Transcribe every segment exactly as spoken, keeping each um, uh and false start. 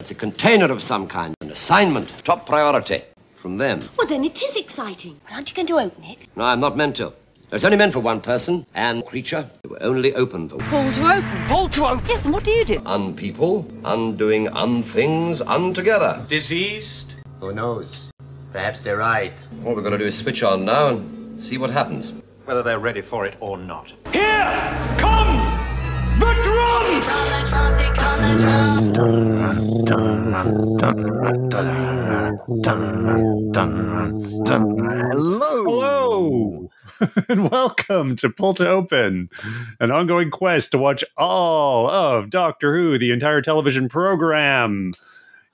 It's a container of some kind, an assignment, top priority, from them. Well, then it is exciting. Well, aren't you going to open it? No, I'm not meant to. It's only meant for one person and creature. They were only open for... All to open. All to open. Yes, and what do you do? Unpeople, undoing unthings, untogether. Diseased? Who knows? Perhaps they're right. All we've got to do is switch on now and see what happens. Whether they're ready for it or not. Here comes! The drums! Hello! Hello! And welcome to Pull to Open, an ongoing quest to watch all of Doctor Who, the entire television program,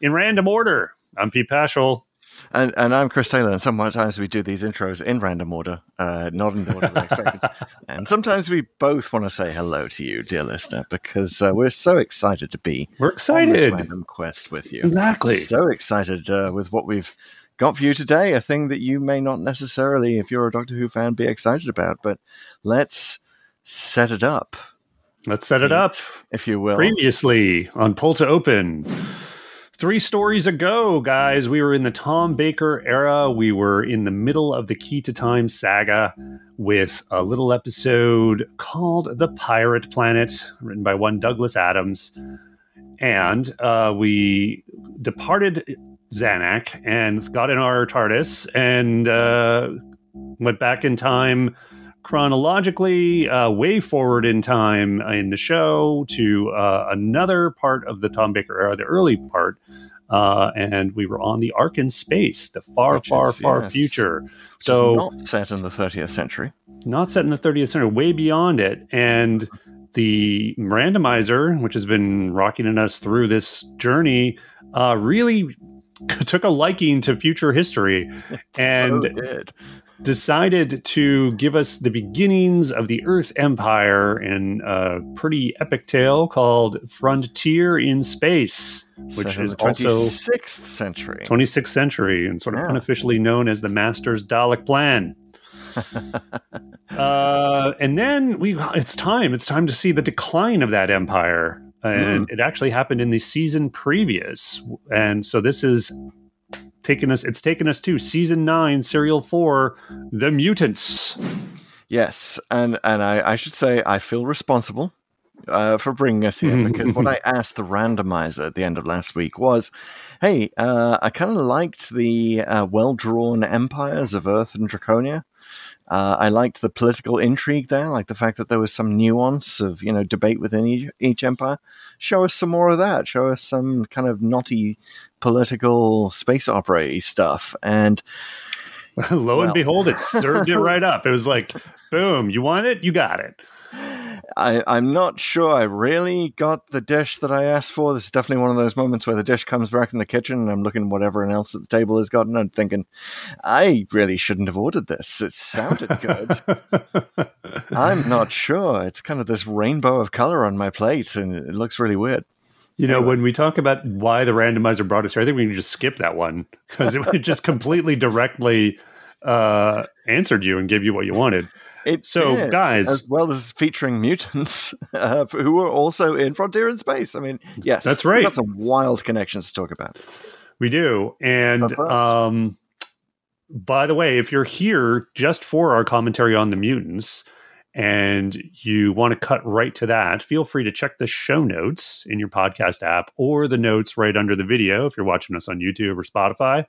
in random order. I'm Pete Paschal. And, and I'm Chris Taylor, and sometimes we do these intros in random order, uh, not in the order we expected. And sometimes we both want to say hello to you, dear listener, because uh, we're so excited to be we're excited. on this random quest with you. Exactly. So excited uh, with what we've got for you today, a thing that you may not necessarily, if you're a Doctor Who fan, be excited about. But let's set it up. Let's set it up. If you will. Previously on Pull to Open... Three stories ago, guys, we were in the Tom Baker era. We were in the middle of the Key to Time saga with a little episode called The Pirate Planet, written by one Douglas Adams. And uh, we departed Zanuck and got in our TARDIS and uh, went back in time chronologically, uh, way forward in time in the show to uh, another part of the Tom Baker era, the early part. Uh, and we were on the Ark in Space, the far, Which far, is, far yes. future. So not set in the thirtieth century. Not set in the thirtieth century, way beyond it. And the randomizer, which has been rocketing us through this journey, uh, really took a liking to future history. And so did. Decided to give us the beginnings of the Earth Empire in a pretty epic tale called Frontier in Space, which is also twenty-sixth century. twenty-sixth century, and sort of yeah. unofficially known as the Master's Dalek Plan. uh, and then we it's time. It's time to see the decline of that empire. And mm. it actually happened in the season previous. And so this is... Taken us, it's taken us to season nine, serial four, The Mutants. Yes, and and I, I should say I feel responsible uh, for bringing us here because what I asked the randomizer at the end of last week was, hey, uh, I kind of liked the uh, well-drawn empires of Earth and Draconia. Uh, I liked the political intrigue there, like the fact that there was some nuance of, you know, debate within each, each empire. Show us some more of that. Show us some kind of naughty political space opera-y stuff. And lo well, and behold, it served it right up. It was like, boom, you want it? You got it. I, I'm not sure I really got the dish that I asked for. This is definitely one of those moments where the dish comes back in the kitchen and I'm looking at whatever else at the table has gotten and thinking, I really shouldn't have ordered this. It sounded good. I'm not sure. It's kind of this rainbow of color on my plate and it looks really weird. You know, when we talk about why the randomizer brought us here, I think we can just skip that one because it just completely directly uh, answered you and gave you what you wanted. It so did, guys, as well as featuring mutants uh, who were also in Frontier in Space. I mean, yes, that's right. That's a wild connections to talk about. We do, and um, by the way, if you're here just for our commentary on the mutants and you want to cut right to that, feel free to check the show notes in your podcast app or the notes right under the video if you're watching us on YouTube or Spotify,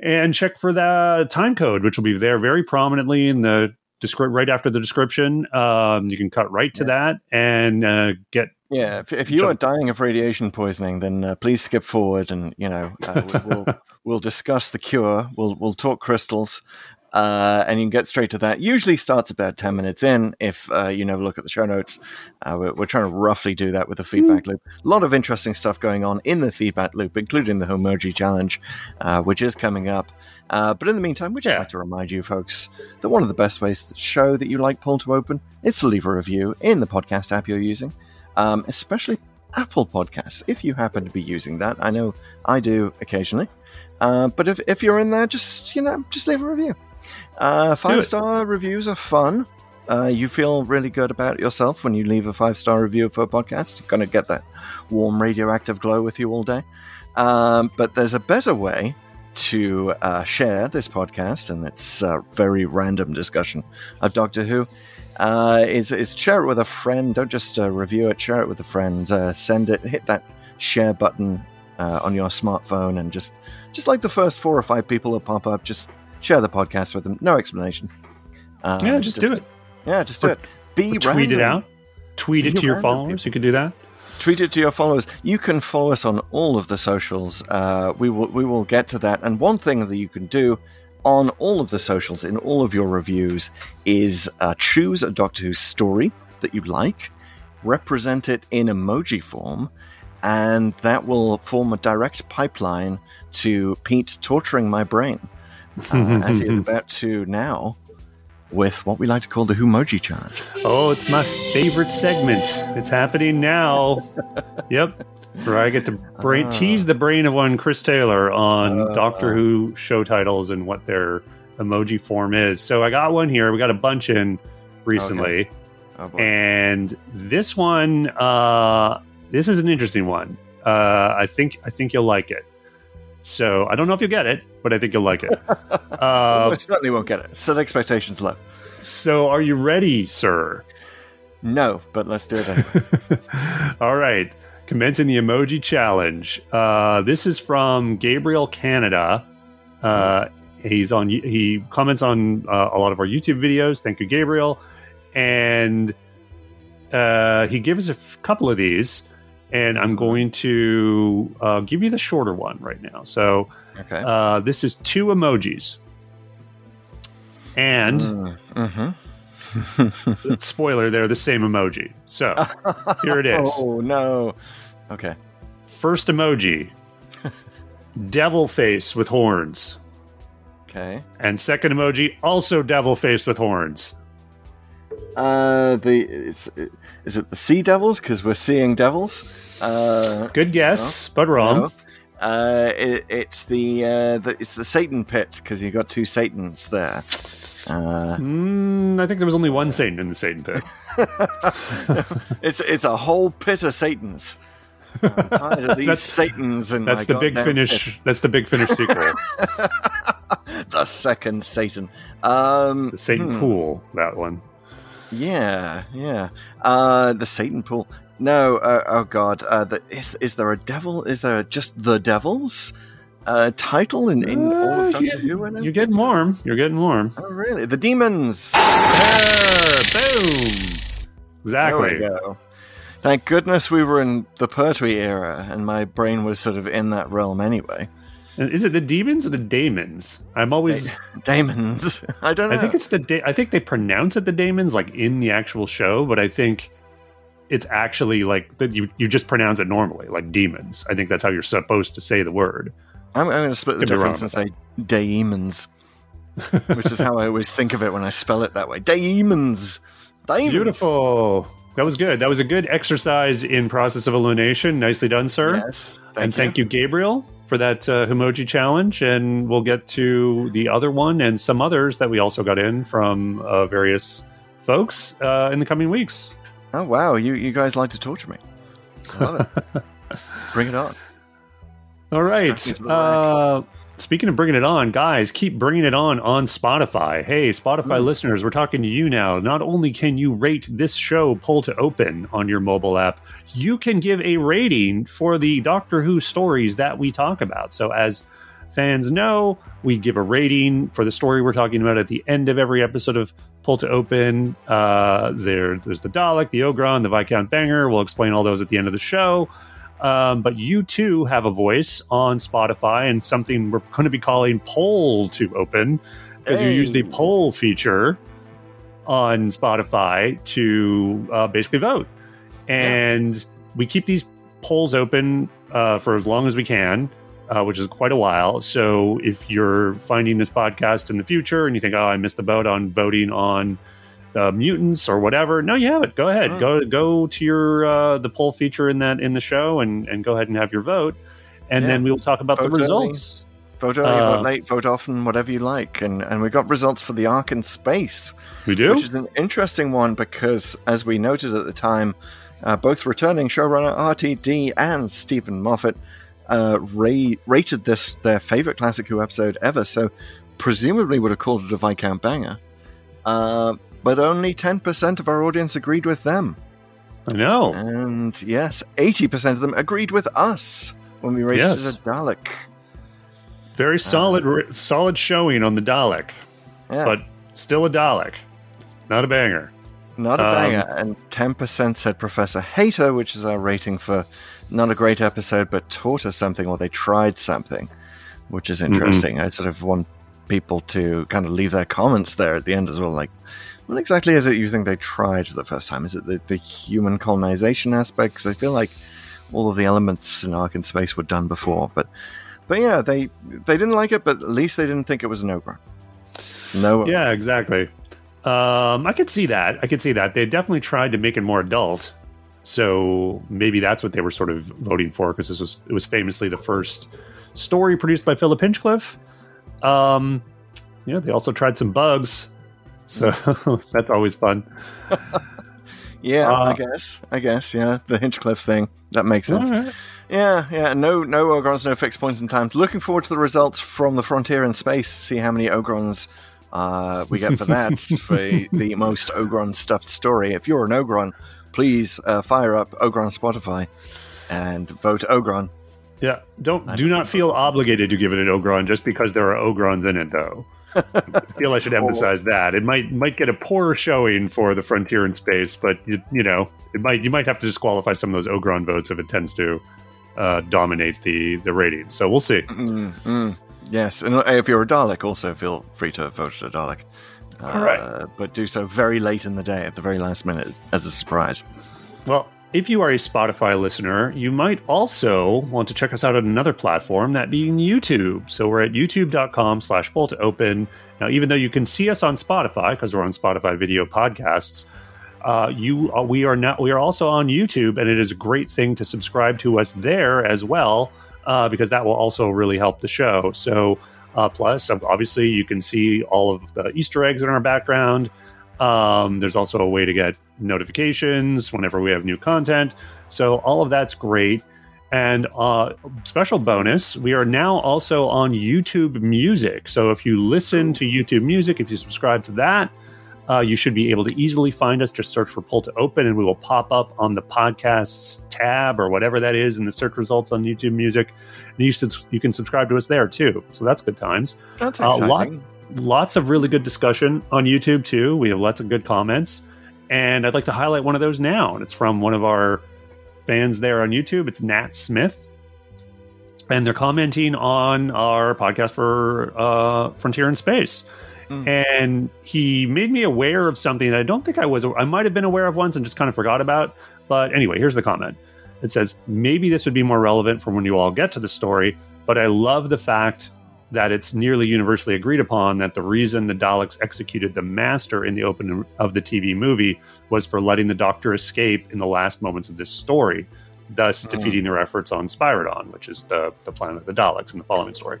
and check for the time code, which will be there very prominently in the. Descri- right after the description, um, you can cut right to yes. that and uh, get... Yeah, if, if you jump. are dying of radiation poisoning, then uh, please skip forward and, you know, uh, we'll, we'll we'll discuss the cure. We'll we'll talk crystals Uh, and you can get straight to that. Usually starts about ten minutes in. If uh, you never look at the show notes, uh, we're, we're trying to roughly do that with the feedback mm. loop. A lot of interesting stuff going on in the feedback loop, including the Homoji Challenge, uh, which is coming up. Uh, but in the meantime, we just yeah. like to remind you folks that one of the best ways to show that you like Pull to Open is to leave a review in the podcast app you're using, um, especially Apple Podcasts, if you happen to be using that. I know I do occasionally. Uh, but if, if you're in there, just, you know, just leave a review. Uh, five-star reviews are fun. Uh, you feel really good about yourself when you leave a five-star review for a podcast. You're going to get that warm radioactive glow with you all day. Um, but there's a better way to uh, share this podcast and its uh, very random discussion of Doctor Who. Uh, is, is share it with a friend. Don't just uh, review it. Share it with a friend. Uh, send it. Hit that share button uh, on your smartphone, and just just like the first four or five people that pop up, just share the podcast with them. No explanation. Um, yeah, just, just do it. Yeah, just do or, it. Be random. Tweet it out. Tweet Be it to your followers. People. You can do that. Tweet it to your followers. You can follow us on all of the socials. Uh, we will we will get to that. And one thing that you can do on all of the socials, in all of your reviews, is uh, choose a Doctor Who story that you like, represent it in emoji form, and that will form a direct pipeline to Pete torturing my brain, uh, as he is about to now, with what we like to call the Whomoji Challenge. Oh, it's my favorite segment. It's happening now. Yep. Where I get to brain, uh, tease the brain of one Chris Taylor on uh, Doctor Who show titles and what their emoji form is. So I got one here. We got a bunch in recently. Okay. Oh, boy. And this one, uh, this is an interesting one. Uh, I think I think you'll like it. So I don't know if you'll get it, but I think you'll like it. Uh, well, I certainly won't get it. Set expectations low. So are you ready, sir? No, but let's do it anyway. All right. Commencing the emoji challenge. Uh, this is from Gabriel Canada. Uh, he's on. He comments on uh, a lot of our YouTube videos. Thank you, Gabriel. And uh, he gives a f- couple of these, and I'm going to uh, give you the shorter one right now. So okay. uh, this is two emojis. And Uh, uh-huh. spoiler, they're the same emoji. So here it is. Oh no. Okay. First emoji, devil face with horns. Okay. And second emoji, also devil face with horns. Uh, the it's, is it the sea devils? Because we're seeing devils. Uh, Good guess, no, but wrong. No. Uh, it, it's the, uh, the it's the Satan Pit, because you got two Satans there. Uh, mm, I think there was only one Satan in the Satan Pit. it's it's a whole pit of Satans. I'm tired of these that's, Satans, and that's the big finish. Pit. That's the big finish sequel. The second Satan. Um, the Satan hmm. pool. That one. Yeah, yeah. Uh, the Satan pool. No. Uh, oh God. Uh, the, is is there a devil? Is there just the devils? Uh, title in, in uh, all of Doctor you're, Who right now? You're getting warm. You're getting warm. Oh, really? The Daemons. Yeah, boom. Exactly. There we go. Thank goodness we were in the Pertwee era, and my brain was sort of in that realm anyway. Is it the Daemons or the Daemons? I'm always Daemons. I don't know. I think it's the. Da- I think they pronounce it the Daemons, like in the actual show, but I think it's actually like that. You you just pronounce it normally, like demons. I think that's how you're supposed to say the word. I'm, I'm going to split the difference and say Daemons, which is how I always think of it when I spell it that way. Daemons. Daemons. Beautiful. That was good. That was a good exercise in process of elimination. Nicely done, sir. Yes. Thank and you. Thank you, Gabriel, for that uh, Emoji Challenge. And we'll get to the other one and some others that we also got in from uh, various folks uh, in the coming weeks. Oh, wow. You, you guys like to torture me. I love it. Bring it on. All right. Uh, speaking of bringing it on, guys, keep bringing it on on Spotify. Hey, Spotify Ooh. listeners, we're talking to you now. Not only can you rate this show, Pull to Open, on your mobile app, you can give a rating for the Doctor Who stories that we talk about. So as fans know, we give a rating for the story we're talking about at the end of every episode of Pull to Open. Uh, there, there's the Dalek, the Ogron, the Viscount banger. We'll explain all those at the end of the show. Um, but you too have a voice on Spotify, and something we're going to be calling Poll to Open because hey. you use the poll feature on Spotify to uh, basically vote. And yeah. we keep these polls open uh, for as long as we can, uh, which is quite a while. So if you're finding this podcast in the future and you think, oh, I missed the boat on voting on the Mutants or whatever. No, you haven't. Go ahead. Huh. Go go to your uh, the poll feature in that in the show and, and go ahead and have your vote. And yeah. then we will talk about vote the results. Early. Vote early, uh, vote late, vote often, whatever you like. And and we got results for the Ark in Space. We do? Which is an interesting one because, as we noted at the time, uh, both returning showrunner R T D and Stephen Moffat uh, ra- rated this their favorite Classic Who episode ever. So presumably would have called it a Viscount banger. Uh, but only ten percent of our audience agreed with them. I know. And yes, eighty percent of them agreed with us. When we rated yes. the Dalek, very solid, uh, solid showing on the Dalek, yeah. but still a Dalek, not a banger, not a um, banger. And ten percent said Professor Hater, which is our rating for not a great episode, but taught us something, or they tried something, which is interesting. Mm-hmm. I sort of want people to kind of leave their comments there at the end as well. Like, what exactly is it you think they tried for the first time? Is it the, the human colonization aspect? Because I feel like all of the elements in Ark in Space were done before, but but yeah, they they didn't like it, but at least they didn't think it was an Ogron. No, yeah, exactly. Um, I could see that. I could see that. They definitely tried to make it more adult, so maybe that's what they were sort of voting for, because this was it was famously the first story produced by Philip Hinchcliffe. Um, you know, they also tried some bugs, so that's always fun. Yeah, uh, I guess. I guess, yeah. The Hinchcliffe thing. That makes sense. Right. Yeah, yeah. No no Ogrons, no fixed points in time. Looking forward to the results from the Frontier in Space. See how many Ogrons uh, we get for that, for the most Ogron-stuffed story. If you're an Ogron, please uh, fire up Ogron Spotify and vote Ogron. Yeah, Don't I do not feel obligated to give it an Ogron just because there are Ogrons in it, though. I feel I should emphasize that. It might might get a poorer showing for the Frontier in Space, but you, you know, it might you might have to disqualify some of those Ogron votes if it tends to uh, dominate the the ratings. So we'll see. Mm-hmm. Yes, and if you're a Dalek, also feel free to vote for a Dalek. Uh, All right, but do so very late in the day, at the very last minute, as, as a surprise. Well, if you are a Spotify listener, you might also want to check us out on another platform, that being YouTube. So we're at youtube.com slash poll to open. Now, even though you can see us on Spotify, because we're on Spotify video podcasts, uh, you uh, we are not, we are also on YouTube, and it is a great thing to subscribe to us there as well, uh, because that will also really help the show. So uh, plus, obviously, you can see all of the Easter eggs in our background. Um, there's also a way to get notifications whenever we have new content. So all of that's great. And uh, special bonus, we are now also on YouTube Music. So if you listen to YouTube Music, if you subscribe to that, uh, you should be able to easily find us. Just search for Pull to Open and we will pop up on the podcasts tab or whatever that is in the search results on YouTube Music. And you, you can subscribe to us there too. So that's good times. That's exciting. Uh, lot- Lots of really good discussion on YouTube, too. We have lots of good comments. And I'd like to highlight one of those now. And it's from one of our fans there on YouTube. It's Nat Smith. And they're commenting on our podcast for uh, Frontier in Space. Mm. And he made me aware of something that I don't think I was. I might have been aware of once and just kind of forgot about. But anyway, here's the comment. It says, maybe this would be more relevant for when you all get to the story. But I love the fact that it's nearly universally agreed upon that the reason the Daleks executed the Master in the opening of the T V movie was for letting the Doctor escape in the last moments of this story, thus defeating their efforts on Spyridon, which is the, the planet of the Daleks in the following story.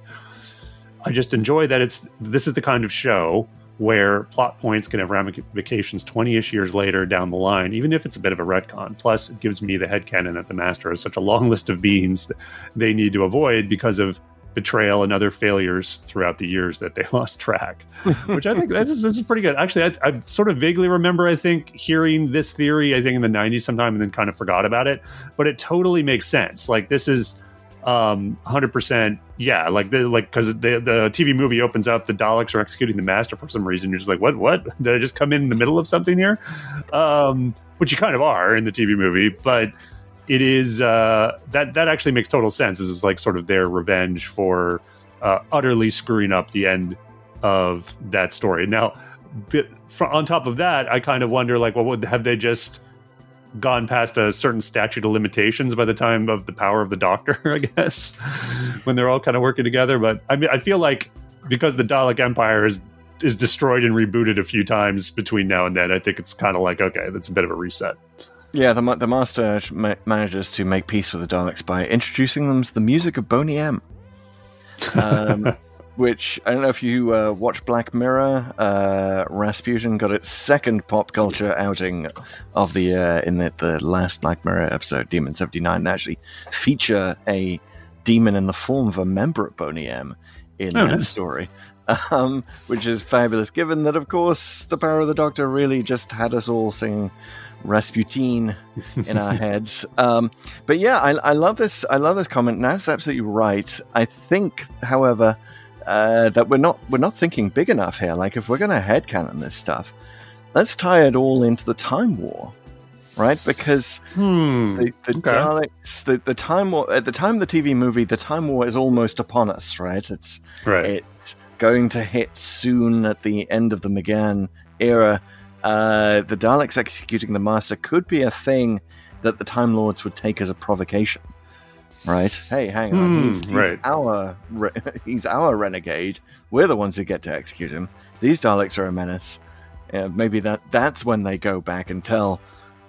I just enjoy that it's this is the kind of show where plot points can have ramifications twenty-ish years later down the line, even if it's a bit of a retcon. Plus, it gives me the headcanon that the Master has such a long list of beings that they need to avoid because of betrayal and other failures throughout the years that they lost track, which I think this is, this is pretty good. Actually, I, I sort of vaguely remember, I think, hearing this theory, I think in the nineties sometime, and then kind of forgot about it, but it totally makes sense. Like this is um, one hundred percent. Yeah. Like the, like, cause the, the T V movie opens up, the Daleks are executing the Master for some reason. You're just like, what, what did I just come in, in the middle of something here? Um, which you kind of are in the T V movie, but it is uh, that that actually makes total sense. This is like sort of their revenge for uh, utterly screwing up the end of that story. Now, on top of that, I kind of wonder, like, well, would have they just gone past a certain statute of limitations by the time of the power of the Doctor, I guess, when they're all kind of working together? But I mean, I feel like because the Dalek Empire is is destroyed and rebooted a few times between now and then, I think it's kind of like, okay, that's a bit of a reset. Yeah, the the Master ma- manages to make peace with the Daleks by introducing them to the music of Boney M. Um, which, I don't know if you uh, watch Black Mirror, uh, Rasputin got its second pop culture outing of the year in the, the last Black Mirror episode, Demon seventy-nine. They actually feature a demon in the form of a member of Boney M in oh, that nice. story, um, which is fabulous, given that, of course, the power of the Doctor really just had us all singing Rasputin in our heads. Um, but yeah, I, I love this. I love this comment. Nat's absolutely right. I think, however, uh, that we're not we're not thinking big enough here. Like, if we're going to headcanon this stuff, let's tie it all into the Time War, right? Because hmm, the, the okay. Daleks, the, the Time War, at the time of the T V movie, the Time War is almost upon us, right? It's right. It's going to hit soon at the end of the McGann era. Uh, the Daleks executing the Master could be a thing that the Time Lords would take as a provocation, right? Hey, hang on, mm, he's, he's, right. our re- he's our renegade. We're the ones who get to execute him. These Daleks are a menace. Uh, maybe that that's when they go back and tell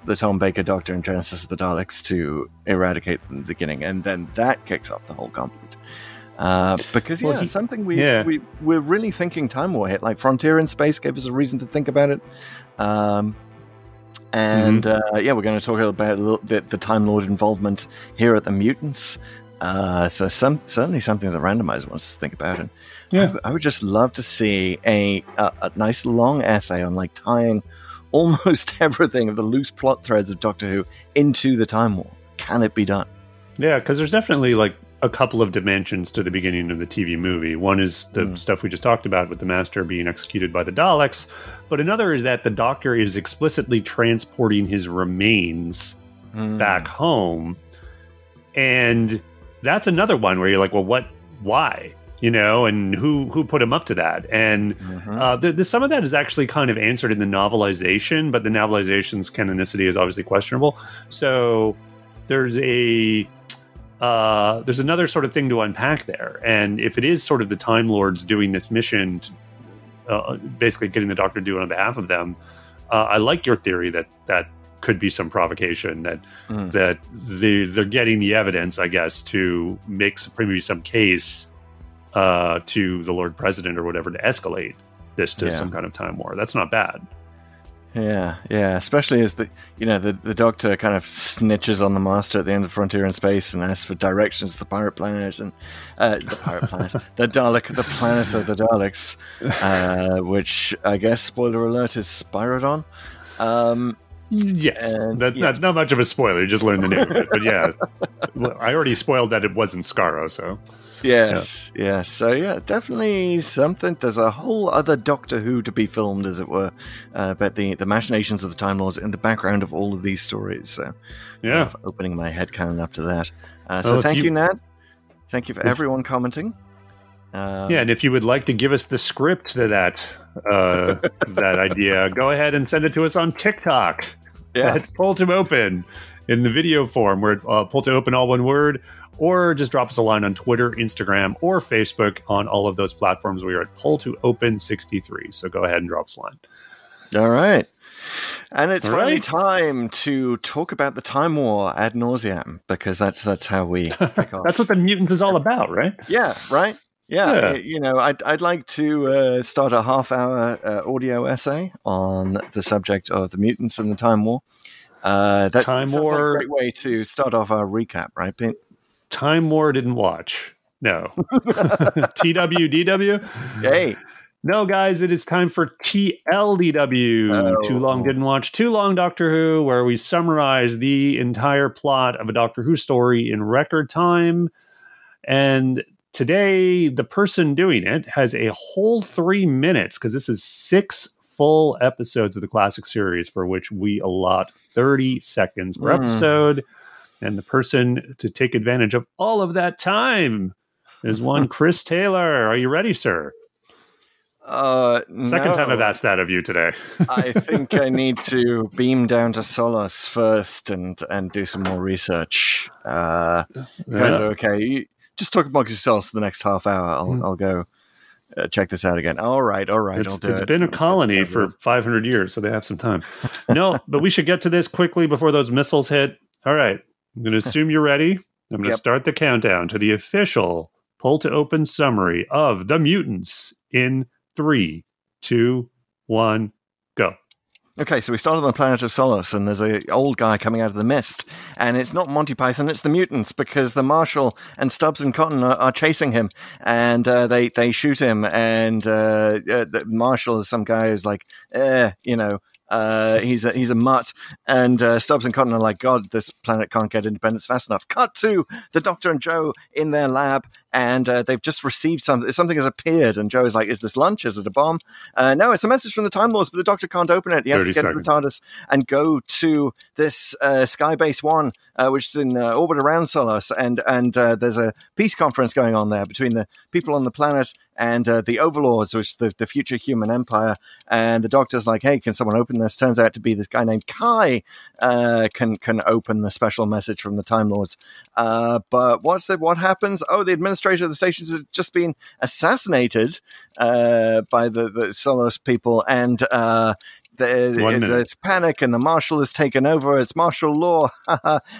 the Tom Baker Doctor and Genesis of the Daleks to eradicate them at the beginning, and then that kicks off the whole conflict. Uh, because yeah, well, he, something we yeah. we we're really thinking Time War hit. Like Frontier in Space gave us a reason to think about it, um, and mm-hmm. uh, yeah, we're going to talk about a little bit the Time Lord involvement here at the Mutants. Uh, so some certainly something that Randomizer wants to think about, and yeah. I, I would just love to see a, a a nice long essay on like tying almost everything of the loose plot threads of Doctor Who into the Time War. Can it be done? Yeah, because there's definitely like a couple of dimensions to the beginning of the T V movie. One is the mm. stuff we just talked about with the Master being executed by the Daleks, but another is that the Doctor is explicitly transporting his remains mm. back home. And that's another one where you're like, well, what, why, you know, and who, who put him up to that? And mm-hmm. uh, the, the, some of that is actually kind of answered in the novelization, but the novelization's canonicity is obviously questionable. So there's a, Uh, there's another sort of thing to unpack there. And if it is sort of the Time Lords doing this mission, to, uh, basically getting the Doctor to do it on behalf of them, uh, I like your theory that that could be some provocation, that mm. that they, they're getting the evidence, I guess, to make some, maybe some case uh, to the Lord President or whatever to escalate this to yeah. some kind of Time War. That's not bad. Yeah, yeah, especially as the you know the, the Doctor kind of snitches on the Master at the end of Frontier in Space and asks for directions to the Pirate Planet and uh, the Pirate Planet, the Dalek, the Planet of the Daleks, uh, which I guess spoiler alert is Spyrodon. Um, yes, and, that, yeah. that's not much of a spoiler. You just learned the name of it, but yeah, I already spoiled that it wasn't Scarrow, so. Yes, yeah. yes. So, yeah, definitely something. There's a whole other Doctor Who to be filmed, as it were, uh, about the, the machinations of the Time Lords in the background of all of these stories. So, yeah. Kind of opening my head canon up to that. Uh, so, well, thank you, you, Nat. Thank you for everyone commenting. Um, yeah, and if you would like to give us the script to that, uh, that idea, go ahead and send it to us on TikTok. Yeah. At Pull to Open in the video form, where uh, Pull to Open, all one word. Or just drop us a line on Twitter, Instagram, or Facebook. On all of those platforms, we are at Pull to Open sixty-three. So go ahead and drop us a line. All right. And it's finally right. time to talk about the Time War ad nauseam, because that's that's how we pick off. That's what the Mutants is all about, right? Yeah, right? Yeah. yeah. It, you know, I'd, I'd like to uh, start a half-hour uh, audio essay on the subject of the Mutants and the Time War. Uh, that Time War. Like a great way to start off our recap, right, Pete? Time War didn't watch. No. T W D W? Hey. No, guys, it is time for T L D W. Oh. Too Long Didn't Watch Too Long Doctor Who, where we summarize the entire plot of a Doctor Who story in record time. And today, the person doing it has a whole three minutes, because this is six full episodes of the classic series, for which we allot thirty seconds per mm. episode. And the person to take advantage of all of that time is one Chris Taylor. Are you ready, sir? Uh, Second no. time I've asked that of you today. I think I need to beam down to Solos first and, and do some more research. Uh, yeah. Guys, okay. You just talk amongst yourselves for the next half hour. I'll, mm. I'll go uh, check this out again. All right, all right. It's, I'll do it's it. been a Let's colony for five hundred years, so they have some time. No, but we should get to this quickly before those missiles hit. All right, I'm going to assume you're ready. I'm going to yep. start the countdown to the official poll to open summary of The Mutants in Three, two, one, go. Okay, so we start on the planet of Solos, and there's an old guy coming out of the mist. And it's not Monty Python, it's the mutants, because the Marshal and Stubbs and Cotton are, are chasing him. And uh, they, they shoot him, and uh, uh, the Marshal is some guy who's like, eh, you know, uh, he's, a, he's a mutt. And uh, Stubbs and Cotton are like, God, this planet can't get independence fast enough. Cut to the Doctor and Joe in their lab. And uh, they've just received something. Something has appeared, and Joe is like, is this lunch? Is it a bomb? Uh, no, it's a message from the Time Lords, but the Doctor can't open it. He has to get seconds. to the TARDIS and go to this uh, Skybase One, uh, which is in uh, orbit around Solos, and, and uh, there's a peace conference going on there between the people on the planet and uh, the Overlords, which is the, the future human empire. And the Doctor's like, hey, can someone open this? Turns out to be this guy named Ky uh, can, can open the special message from the Time Lords. Uh, but what's the, what happens? Oh, the administration of the station has just been assassinated uh, by the, the Solos people, and uh, the, there's panic, and the Marshal has taken over. It's martial law,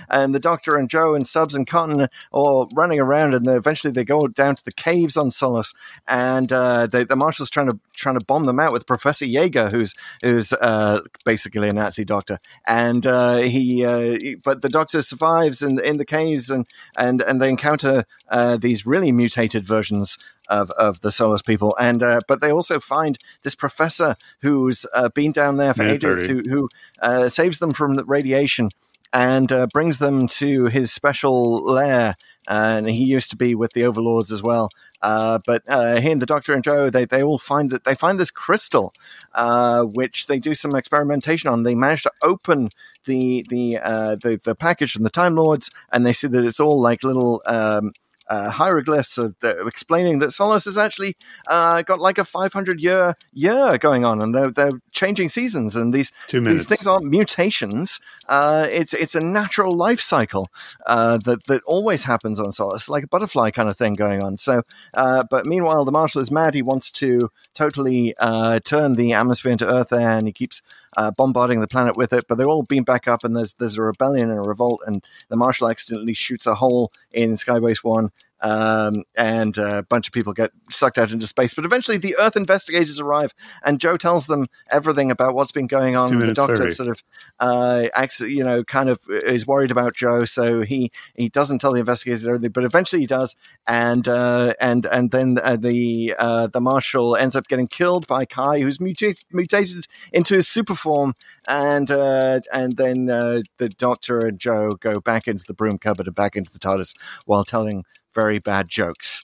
and the Doctor and Joe and Stubbs and Cotton are all running around, and eventually they go down to the caves on Solos, and uh, they, the Marshal's trying to trying to bomb them out with Professor Jaeger, who's who's uh, basically a Nazi doctor, and uh, he, uh, he. But the Doctor survives in in the caves, and and and they encounter uh, these really mutated versions of of the Solos people, and uh, but they also find this professor who's uh, been down there for yeah, ages, who who uh, saves them from the radiation. And uh, brings them to his special lair. Uh, and he used to be with the Overlords as well. Uh, but uh, he and the Doctor and Joe, they, they all find that they find this crystal, uh, which they do some experimentation on. They manage to open the the uh, the, the package from the Time Lords, and they see that it's all like little. Um, Uh, hieroglyphs of the, explaining that Solos has actually uh, got like a five hundred year year going on, and they're, they're changing seasons, and these these things aren't mutations. Uh, it's it's a natural life cycle uh, that that always happens on Solos, like a butterfly kind of thing going on. So, uh, but meanwhile, the Marshal is mad. He wants to totally uh, turn the atmosphere into Earth air, and he keeps uh, bombarding the planet with it. But they're all beamed back up, and there's there's a rebellion and a revolt, and the Marshal accidentally shoots a hole in Skybase One. Um, and a bunch of people get sucked out into space, but eventually the Earth investigators arrive, and Joe tells them everything about what's been going on. The Doctor thirty. sort of, uh, acts, you know, kind of is worried about Joe, so he, he doesn't tell the investigators everything, but eventually he does, and uh, and and then uh, the uh, the Marshal ends up getting killed by Ky, who's mutated, mutated into his super form, and uh, and then uh, the Doctor and Joe go back into the broom cupboard and back into the TARDIS while telling very bad jokes.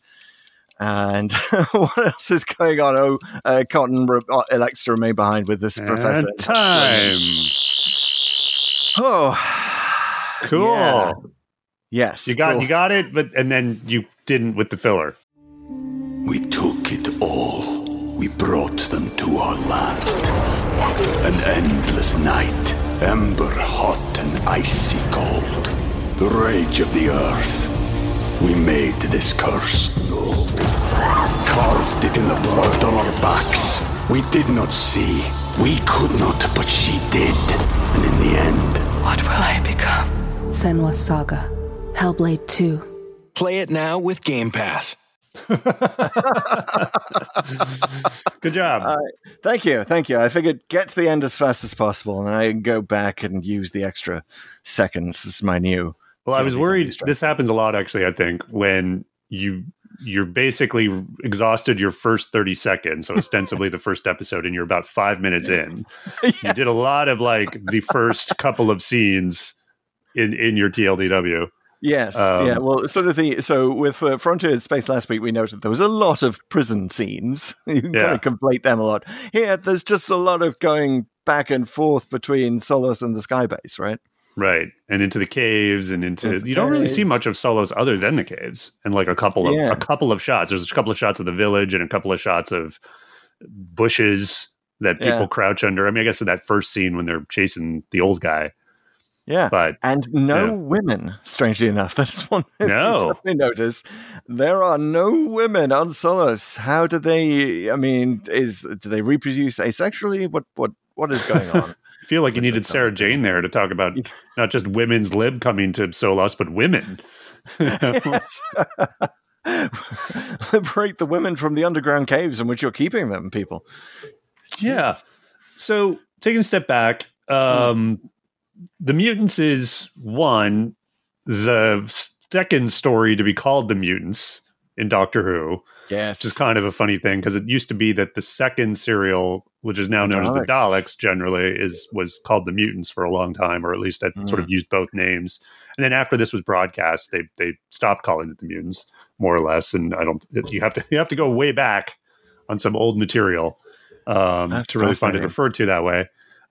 And what else is going on? Oh, uh, Cotton re- elects to remain behind with this and professor. Time. Oh, cool. Yeah. Yes, you got cool. you got it, but and then you didn't with the filler. We took it all. We brought them to our land. An endless night, ember hot and icy cold. The rage of the earth. We made this curse. Carved it in the blood on our backs. We did not see. We could not, but she did. And in the end... What will I become? Senwa Saga. Hellblade two. Play it now with Game Pass. Good job. Uh, thank you, thank you. I figured get to the end as fast as possible, and then I can go back and use the extra seconds. This is my new... Well, I was worried. This happens a lot, actually, I think, when you, you're basically exhausted your first thirty seconds, so ostensibly the first episode, and you're about five minutes in. Yes. You did a lot of, like, the first couple of scenes in, in your T L D W. Yes, um, yeah. Well, sort of the so with uh, Frontier in Space last week, we noted there was a lot of prison scenes. You can yeah. kind of conflate them a lot. Here, there's just a lot of going back and forth between Solos and the Skybase, right? Right, and into the caves, and into you caves. Don't really see much of Solos other than the caves, and like a couple of yeah. a couple of shots. There's a couple of shots of the village, and a couple of shots of bushes that people yeah. crouch under. I mean, I guess in that first scene when they're chasing the old guy. Yeah. But, and no yeah. women, strangely enough. That is one thing no. I notice. There are no women on Solos. How do they, I mean, is do they reproduce asexually? What what what is going on? I feel like you needed Sarah Jane there to talk about not just women's lib coming to Solos, but women. Yes. Liberate the women from the underground caves in which you're keeping them, people. Yeah. Jesus. So taking a step back, um, mm. The Mutants is, one, the second story to be called The Mutants in Doctor Who. Yes. Which is kind of a funny thing, because it used to be that the second serial, which is now the known Daleks. as The Daleks, generally, is was called The Mutants for a long time, or at least I mm. sort of used both names. And then after this was broadcast, they they stopped calling it The Mutants, more or less. And I don't, you have to you have to go way back on some old material um, to really find it referred to that way.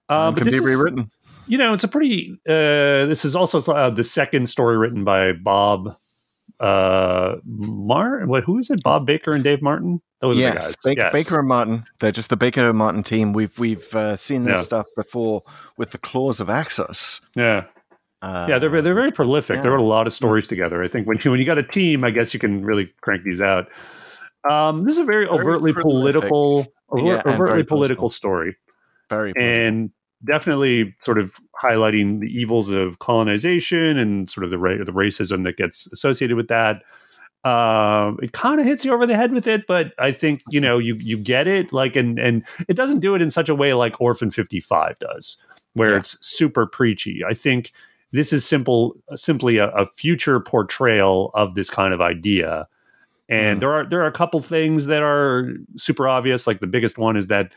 Um, but can this be rewritten. Is, You know, it's a pretty, uh, this is also uh, the second story written by Bob, uh, Mar. What, who is it? Bob Baker and Dave Martin? Those yes, are the guys. Ba- yes, Baker and Martin. They're just the Baker and Martin team. We've we've uh, seen their yeah. stuff before with The Claws of Axos. Yeah. Uh, yeah, they're, they're very prolific. Yeah. They wrote a lot of stories together. I think when you, when you got a team, I guess you can really crank these out. Um, this is a very, very overtly prolific. political, overt, yeah, overtly very political story. Very political. And definitely sort of highlighting the evils of colonization and sort of the ra- the racism that gets associated with that. Uh, it kind of hits you over the head with it, but I think, you know, you you get it. Like, and and it doesn't do it in such a way like Orphan fifty-five does, where yeah. it's super preachy. I think this is simple, simply a, a future portrayal of this kind of idea. And mm. there are there are a couple things that are super obvious. Like the biggest one is that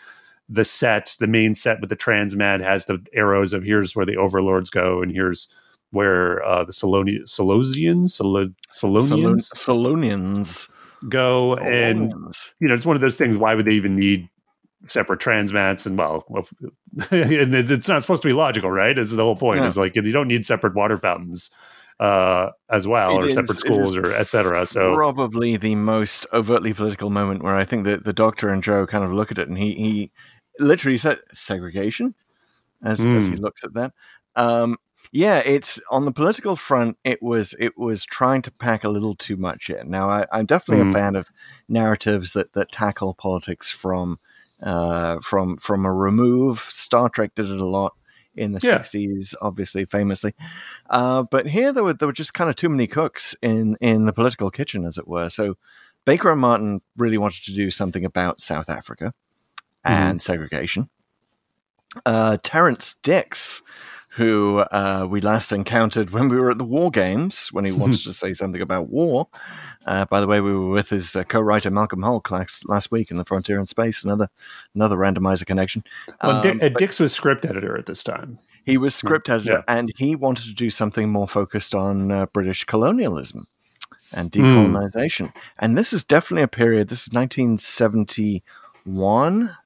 the set, the main set with the Transmad has the arrows of here's where the Overlords go and here's where uh, the Soloni- Solosians, Sol- Solonians, Solonians go. Solonians. And, you know, it's one of those things. Why would they even need separate Transmats? And well, and it's not supposed to be logical, right? It's the whole point. Yeah. It's like, you don't need separate water fountains uh, as well, it or is, separate schools or et cetera. So probably the most overtly political moment where I think that the Doctor and Joe kind of look at it and he, he, literally said segregation as, mm. as he looks at that. Um, yeah, it's on the political front. It was it was trying to pack a little too much in. Now, I, I'm definitely mm. a fan of narratives that that tackle politics from uh, from from a remove. Star Trek did it a lot in the yeah. sixties, obviously, famously. Uh, but here there were there were just kind of too many cooks in in the political kitchen, as it were. So Baker and Martin really wanted to do something about South Africa and segregation. Uh, Terence Dix, who uh, we last encountered when we were at the War Games, when he wanted to say something about war. Uh, by the way, we were with his uh, co-writer Malcolm Hull last, last week in the Frontier in Space, another another randomizer connection. Well, um, D- Dix was script editor at this time. He was script editor, yeah. and he wanted to do something more focused on uh, British colonialism and decolonization. Mm. And this is definitely a period, this is nineteen seventy-one One,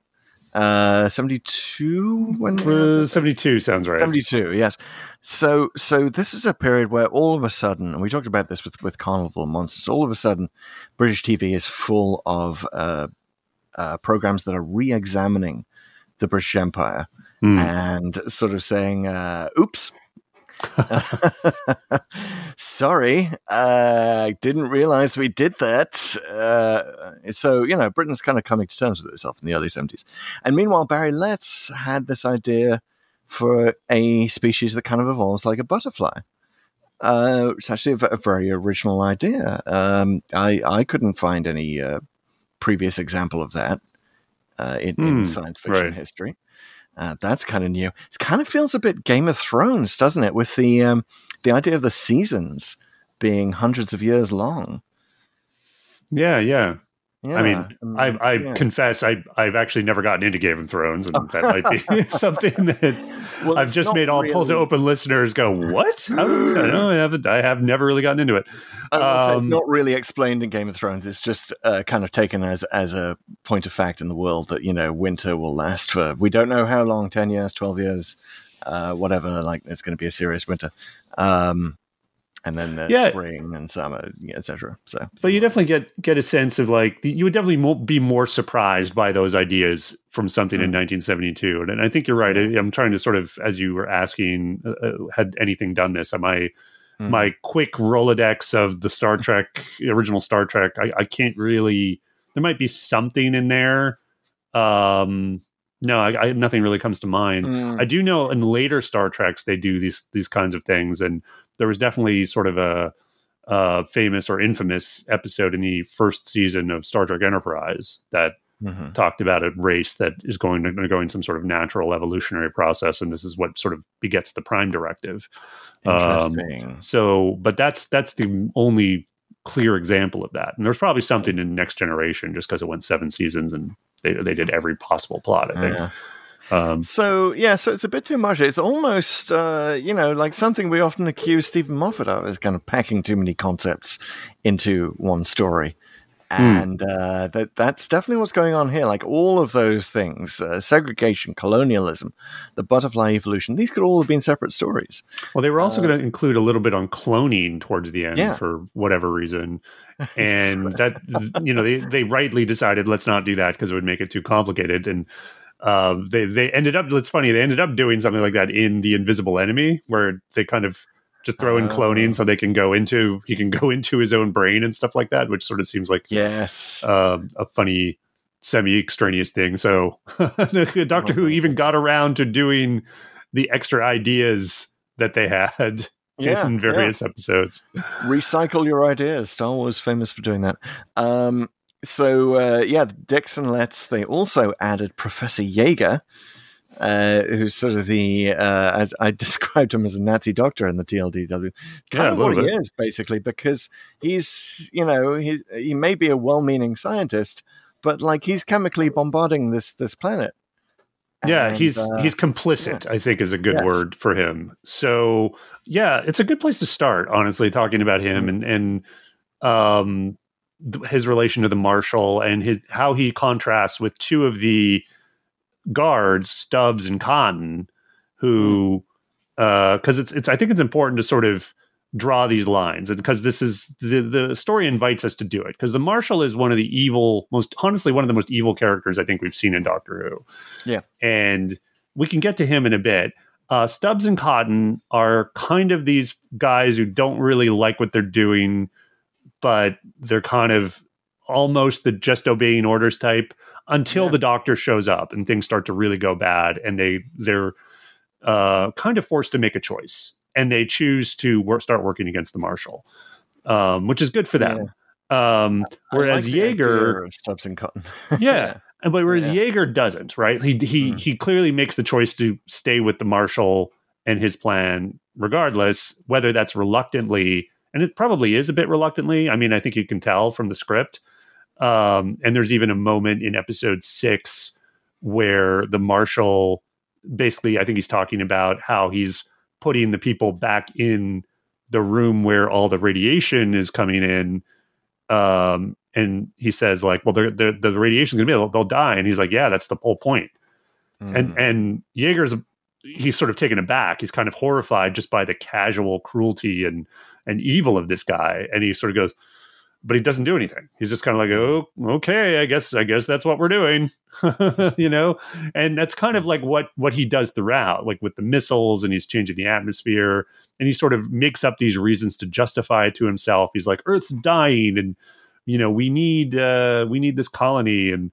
uh, seventy-two. When uh, seventy-two sounds right. Seventy-two, yes. So, so this is a period where all of a sudden, and we talked about this with with Carnival and Monsters. All of a sudden, British T V is full of uh, uh, programs that are re-examining the British Empire mm. and sort of saying, uh, "Oops." Sorry, I uh, didn't realize we did that. Uh, so, you know, Britain's kind of coming to terms with itself in the early seventies. And meanwhile, Barry Letts had this idea for a species that kind of evolves like a butterfly. Uh, it's actually a, a very original idea. Um, I, I couldn't find any uh, previous example of that uh, in, mm, in science fiction right. history. Uh, that's kind of new. It kind of feels a bit Game of Thrones, doesn't it? With the um, the idea of the seasons being hundreds of years long. Yeah, yeah. yeah. I mean, um, I, I yeah. confess, I, I've actually never gotten into Game of Thrones, and oh. that might be something that well, I've just made all really... pull to open listeners go, what? I, don't know, I, haven't, I have never really gotten into it. Um, it's not really explained in Game of Thrones. It's just uh, kind of taken as as a point of fact in the world that, you know, winter will last for, we don't know how long, ten years, twelve years, uh, whatever, like it's going to be a serious winter. Um, and then the yeah. spring and summer, et cetera. So, but you definitely get get a sense of like you would definitely be more surprised by those ideas from something mm-hmm. in nineteen seventy-two. And, and I think you're right. I, I'm trying to sort of, as you were asking, uh, had anything done this? Am I? Mm-hmm. My quick Rolodex of the Star Trek, original Star Trek, I, I can't really. There might be something in there. Um, no, I, I, nothing really comes to mind. Mm. I do know in later Star Treks they do these these kinds of things, and there was definitely sort of a, a famous or infamous episode in the first season of Star Trek Enterprise that mm-hmm. talked about a race that is going to undergoing some sort of natural evolutionary process, and this is what sort of begets the Prime Directive. Interesting. Um, so, but that's that's the only clear example of that. And there's probably something in Next Generation just because it went seven seasons and they they did every possible plot, I think. Yeah. Um, so, yeah, so it's a bit too much. It's almost, uh, you know, like something we often accuse Stephen Moffat of is kind of packing too many concepts into one story. And uh, that that's definitely what's going on here. Like all of those things, uh, segregation, colonialism, the butterfly evolution, these could all have been separate stories. Well, they were also uh, going to include a little bit on cloning towards the end yeah. for whatever reason. And that, you know, they, they rightly decided, let's not do that because it would make it too complicated. And uh, they, they ended up, it's funny, they ended up doing something like that in The Invisible Enemy, where they kind of just throw in cloning so they can go into he can go into his own brain and stuff like that, which sort of seems like yes uh, a funny semi-extraneous thing. So Doctor Who even got around to doing the extra ideas that they had yeah, in various yeah. episodes. Recycle your ideas. Star Wars famous for doing that. Um, so uh, yeah, Dex and Letts, they also added Professor Jaeger, Uh, who's sort of the, uh, as I described him as a Nazi doctor in the T L D W, kind yeah, of what bit. he is, basically, because he's, you know, he's, he may be a well-meaning scientist, but like he's chemically bombarding this this planet. And, yeah, he's uh, he's complicit, yeah. I think is a good yes. word for him. So, yeah, it's a good place to start, honestly, talking about him mm-hmm. and, and um, th- his relation to the Marshal and his how he contrasts with two of the guards, Stubbs and Cotton, who uh because it's it's I think it's important to sort of draw these lines, and because this is the the story invites us to do it, because the Marshal is one of the evil most honestly one of the most evil characters I think we've seen in Doctor Who, yeah and we can get to him in a bit. uh Stubbs and Cotton are kind of these guys who don't really like what they're doing, but they're kind of almost the just obeying orders type until yeah. the doctor shows up and things start to really go bad, and they they're uh, kind of forced to make a choice, and they choose to wor- start working against the Marshal, um, which is good for them. Yeah. Um, whereas like Jaeger Stubbs and Cotton, yeah, and but whereas yeah. Jaeger doesn't, right? He he mm. he clearly makes the choice to stay with the Marshal and his plan, regardless whether that's reluctantly, and it probably is a bit reluctantly. I mean, I think you can tell from the script. Um, and there's even a moment in episode six where the Marshal basically, I think he's talking about how he's putting the people back in the room where all the radiation is coming in. Um, and he says like, well, they're, they're, the radiation is going to be, they'll, they'll die. And he's like, yeah, that's the whole point. Mm. And, and Jaeger's, he's sort of taken aback. He's kind of horrified just by the casual cruelty and, and evil of this guy. And he sort of goes, but he doesn't do anything. He's just kind of like, oh, okay, I guess, I guess that's what we're doing, you know? And that's kind of like what, what he does throughout, like with the missiles, and he's changing the atmosphere, and he sort of makes up these reasons to justify it to himself. He's like, Earth's dying, and, you know, we need, uh, we need this colony. And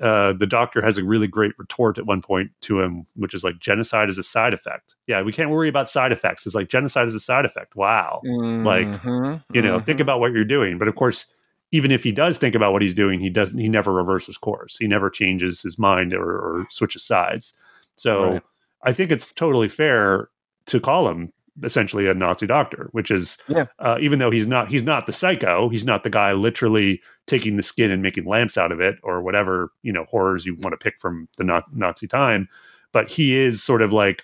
uh, the doctor has a really great retort at one point to him, which is like, genocide is a side effect. Yeah, we can't worry about side effects. It's like, genocide is a side effect. Wow. Mm-hmm, like, you know, mm-hmm. think about what you're doing. But of course, even if he does think about what he's doing, he doesn't, he never reverses course. He never changes his mind or, or switches sides. So right. I think it's totally fair to call him essentially a Nazi doctor, which is, yeah. uh, even though he's not, he's not the psycho, he's not the guy literally taking the skin and making lamps out of it or whatever, you know, horrors you want to pick from the Nazi time, but he is sort of like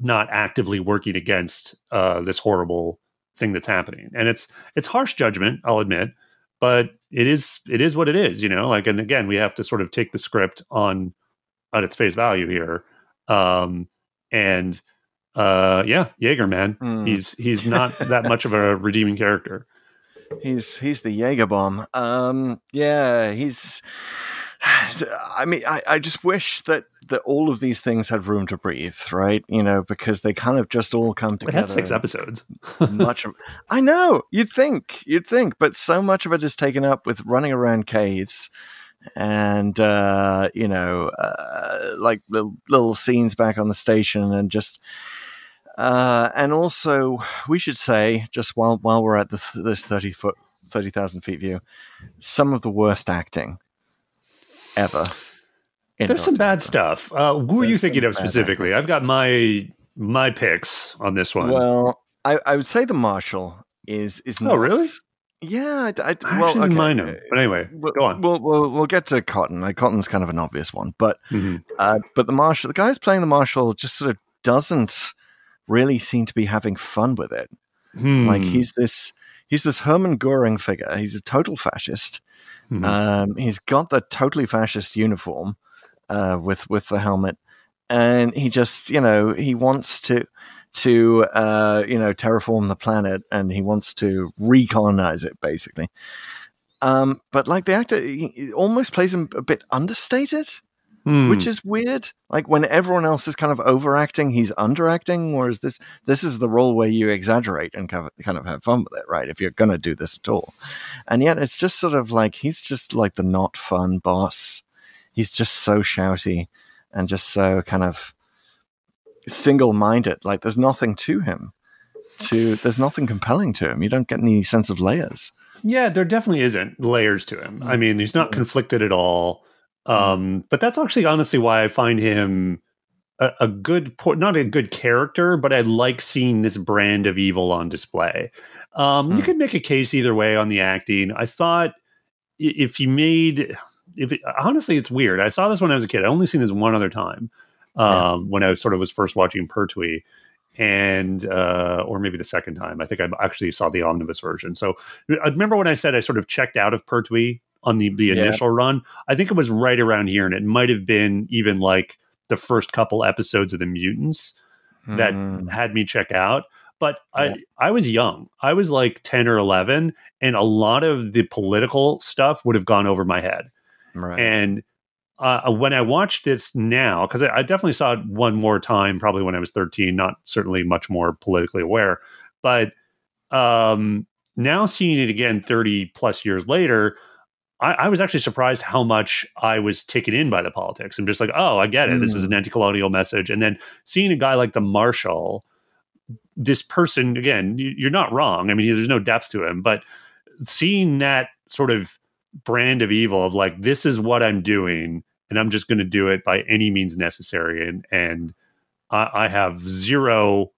not actively working against, uh, this horrible thing that's happening. And it's, it's harsh judgment, I'll admit, but it is, it is what it is, you know, like, and again, we have to sort of take the script on, on its face value here. Um, and, uh, yeah, Jaeger, man. Mm. He's he's not that much of a redeeming character. He's he's the Jaeger bomb. Um, yeah, he's. I mean, I, I just wish that, that all of these things had room to breathe, right? You know, because they kind of just all come together. We had six episodes. much of, I know. You'd think, you'd think, but so much of it is taken up with running around caves and uh, you know, uh, like little, little scenes back on the station, and just. Uh, and also, we should say, just while while we're at the, this thirty foot, thirty thousand feet view, some of the worst acting ever. There's some bad stuff. Uh, who are you thinking of specifically? I've got my my picks on this one. Well, I, I would say the Marshal is is not. Oh, really? Yeah. I, I, I well, okay. Mine him. But anyway, we'll, go on. We'll, we'll we'll get to Cotton. Like, Cotton's kind of an obvious one, but mm-hmm. uh, but the Marshal, the guy who's playing the Marshal, just sort of doesn't really seem to be having fun with it. Hmm. Like, he's this he's this Hermann Göring figure. He's a total fascist. Mm-hmm. Um, he's got the totally fascist uniform uh, with with the helmet, and he just, you know, he wants to to uh, you know, terraform the planet, and he wants to recolonize it, basically. Um, but like, the actor, he, he almost plays him a bit understated, mm. which is weird. Like, when everyone else is kind of overacting, he's underacting. Whereas this this is the role where you exaggerate and kind of, kind of have fun with it, right? If you're going to do this at all. And yet it's just sort of like, he's just like the not fun boss. He's just so shouty and just so kind of single-minded. Like, there's nothing to him. To There's nothing compelling to him. You don't get any sense of layers. Yeah, there definitely isn't layers to him. I mean, he's not conflicted at all. Um, but that's actually honestly why I find him a, a good, not a good character, but I like seeing this brand of evil on display. Um, mm. You could make a case either way on the acting. I thought if he made, if it, honestly, it's weird. I saw this when I was a kid. I only seen this one other time, um, yeah. when I sort of was first watching Pertwee, and, uh, or maybe the second time. I think I actually saw the omnibus version. So I remember when I said I sort of checked out of Pertwee on the, the initial yeah. run. I think it was right around here, and it might have been even like the first couple episodes of The Mutants that mm. had me check out. But yeah. I, I was young. I was like ten or eleven, and a lot of the political stuff would have gone over my head. Right. And uh, when I watched this now, because I, I definitely saw it one more time, probably when I was thirteen, not certainly much more politically aware. But um, now seeing it again thirty plus years later, I, I was actually surprised how much I was taken in by the politics. I'm just like, oh, I get it. Mm. This is an anti-colonial message. And then seeing a guy like the Marshal, this person, again, you, you're not wrong. I mean, there's no depth to him, but seeing that sort of brand of evil of like, this is what I'm doing, and I'm just going to do it by any means necessary. And, and I, I have zero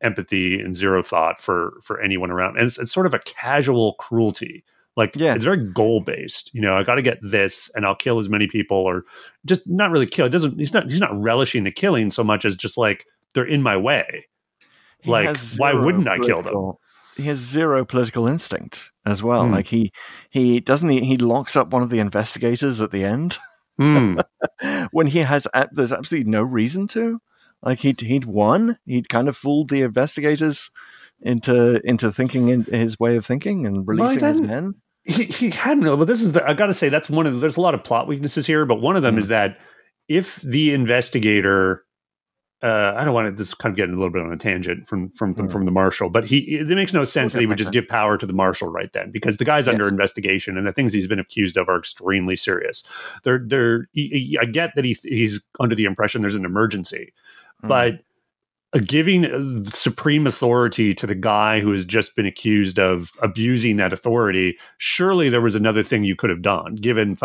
empathy and zero thought for, for anyone around. And it's, it's sort of a casual cruelty. Like, yeah. it's very goal-based. You know, I got to get this, and I'll kill as many people, or just not really kill. It doesn't. He's not. He's not relishing the killing so much as just like, they're in my way. He like, why wouldn't I kill them? He has zero political instinct as well. Mm. Like, he he doesn't. He, he locks up one of the investigators at the end mm. when he has. There's absolutely no reason to. Like, he'd he'd won. He'd kind of fooled the investigators into into thinking in his way of thinking and releasing his men. He, he had no, but this is the, I got to say, that's one of the, there's a lot of plot weaknesses here, but one of them mm. is that if the investigator, uh, I don't want to, this kind of getting a little bit on a tangent from, from, from, mm. from the Marshal, but he, it makes no sense okay, that he would just okay. give power to the Marshal right then, because the guy's yes. under investigation, and the things he's been accused of are extremely serious. They're, they're, he, he, I get that he he's under the impression there's an emergency, mm. but giving supreme authority to the guy who has just been accused of abusing that authority, surely there was another thing you could have done, given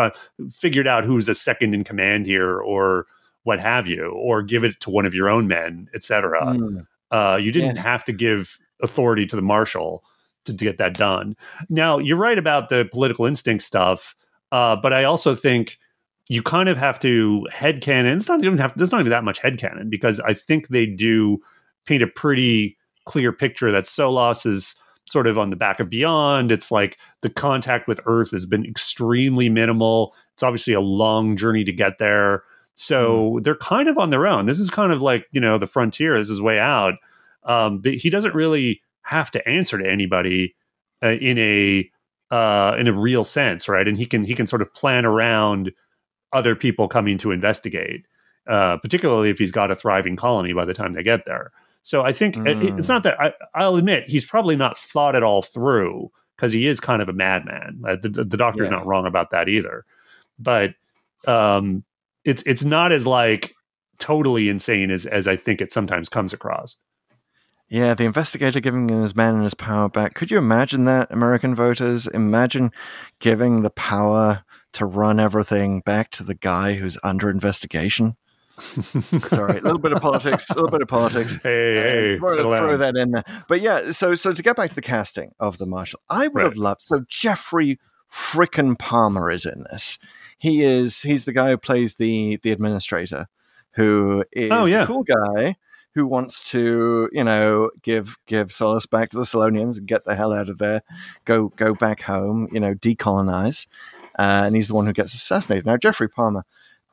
figured out who's a second in command here, or what have you, or give it to one of your own men, et cetera. Mm. Uh, you didn't yes. have to give authority to the Marshal to, to get that done. Now, you're right about the political instinct stuff, uh, but I also think you kind of have to headcanon. It's not even have. There's not even that much headcanon, because I think they do paint a pretty clear picture that Solos is sort of on the back of Beyond. It's like the contact with Earth has been extremely minimal. It's obviously a long journey to get there. So mm. they're kind of on their own. This is kind of like, you know, the frontier. This is way out. Um, the, he doesn't really have to answer to anybody uh, in a uh, in a real sense, right? And he can he can sort of plan around other people coming to investigate, uh, particularly if he's got a thriving colony by the time they get there. So I think mm. it, it's not that I, I'll admit he's probably not thought it all through, because he is kind of a madman. Uh, the, the doctor's yeah. not wrong about that either, but um, it's it's not as like totally insane as as I think it sometimes comes across. Yeah, the investigator giving him his men and his power back. Could you imagine that, American voters? Imagine giving the power to run everything back to the guy who's under investigation. Sorry, a little bit of politics, a little bit of politics. Hey, hey, throw, throw that in there. But yeah, so so to get back to the casting of the Marshal, I would right. have loved. So Jeffrey frickin' Palmer is in this. He is. He's the guy who plays the the administrator, who is oh, yeah. the cool guy who wants to, you know, give give Solos back to the Solonians and get the hell out of there, go go back home, you know, decolonize, uh, and he's the one who gets assassinated. Now, Jeffrey Palmer,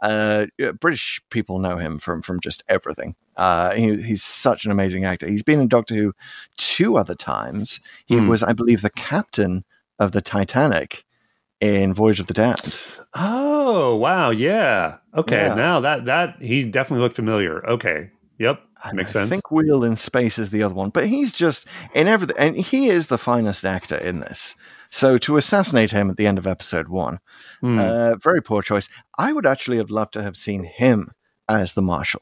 uh, British people know him from from just everything. Uh, he, he's such an amazing actor. He's been in Doctor Who two other times. He mm. was, I believe, the captain of the Titanic in Voyage of the Damned. Oh, wow, yeah. Okay, yeah. now that that he definitely looked familiar. Okay, yep. And Makes I sense. I think Wheel in Space is the other one, but he's just in everything, and he is the finest actor in this. So to assassinate him at the end of episode one, mm. uh, very poor choice. I would actually have loved to have seen him as the Marshal,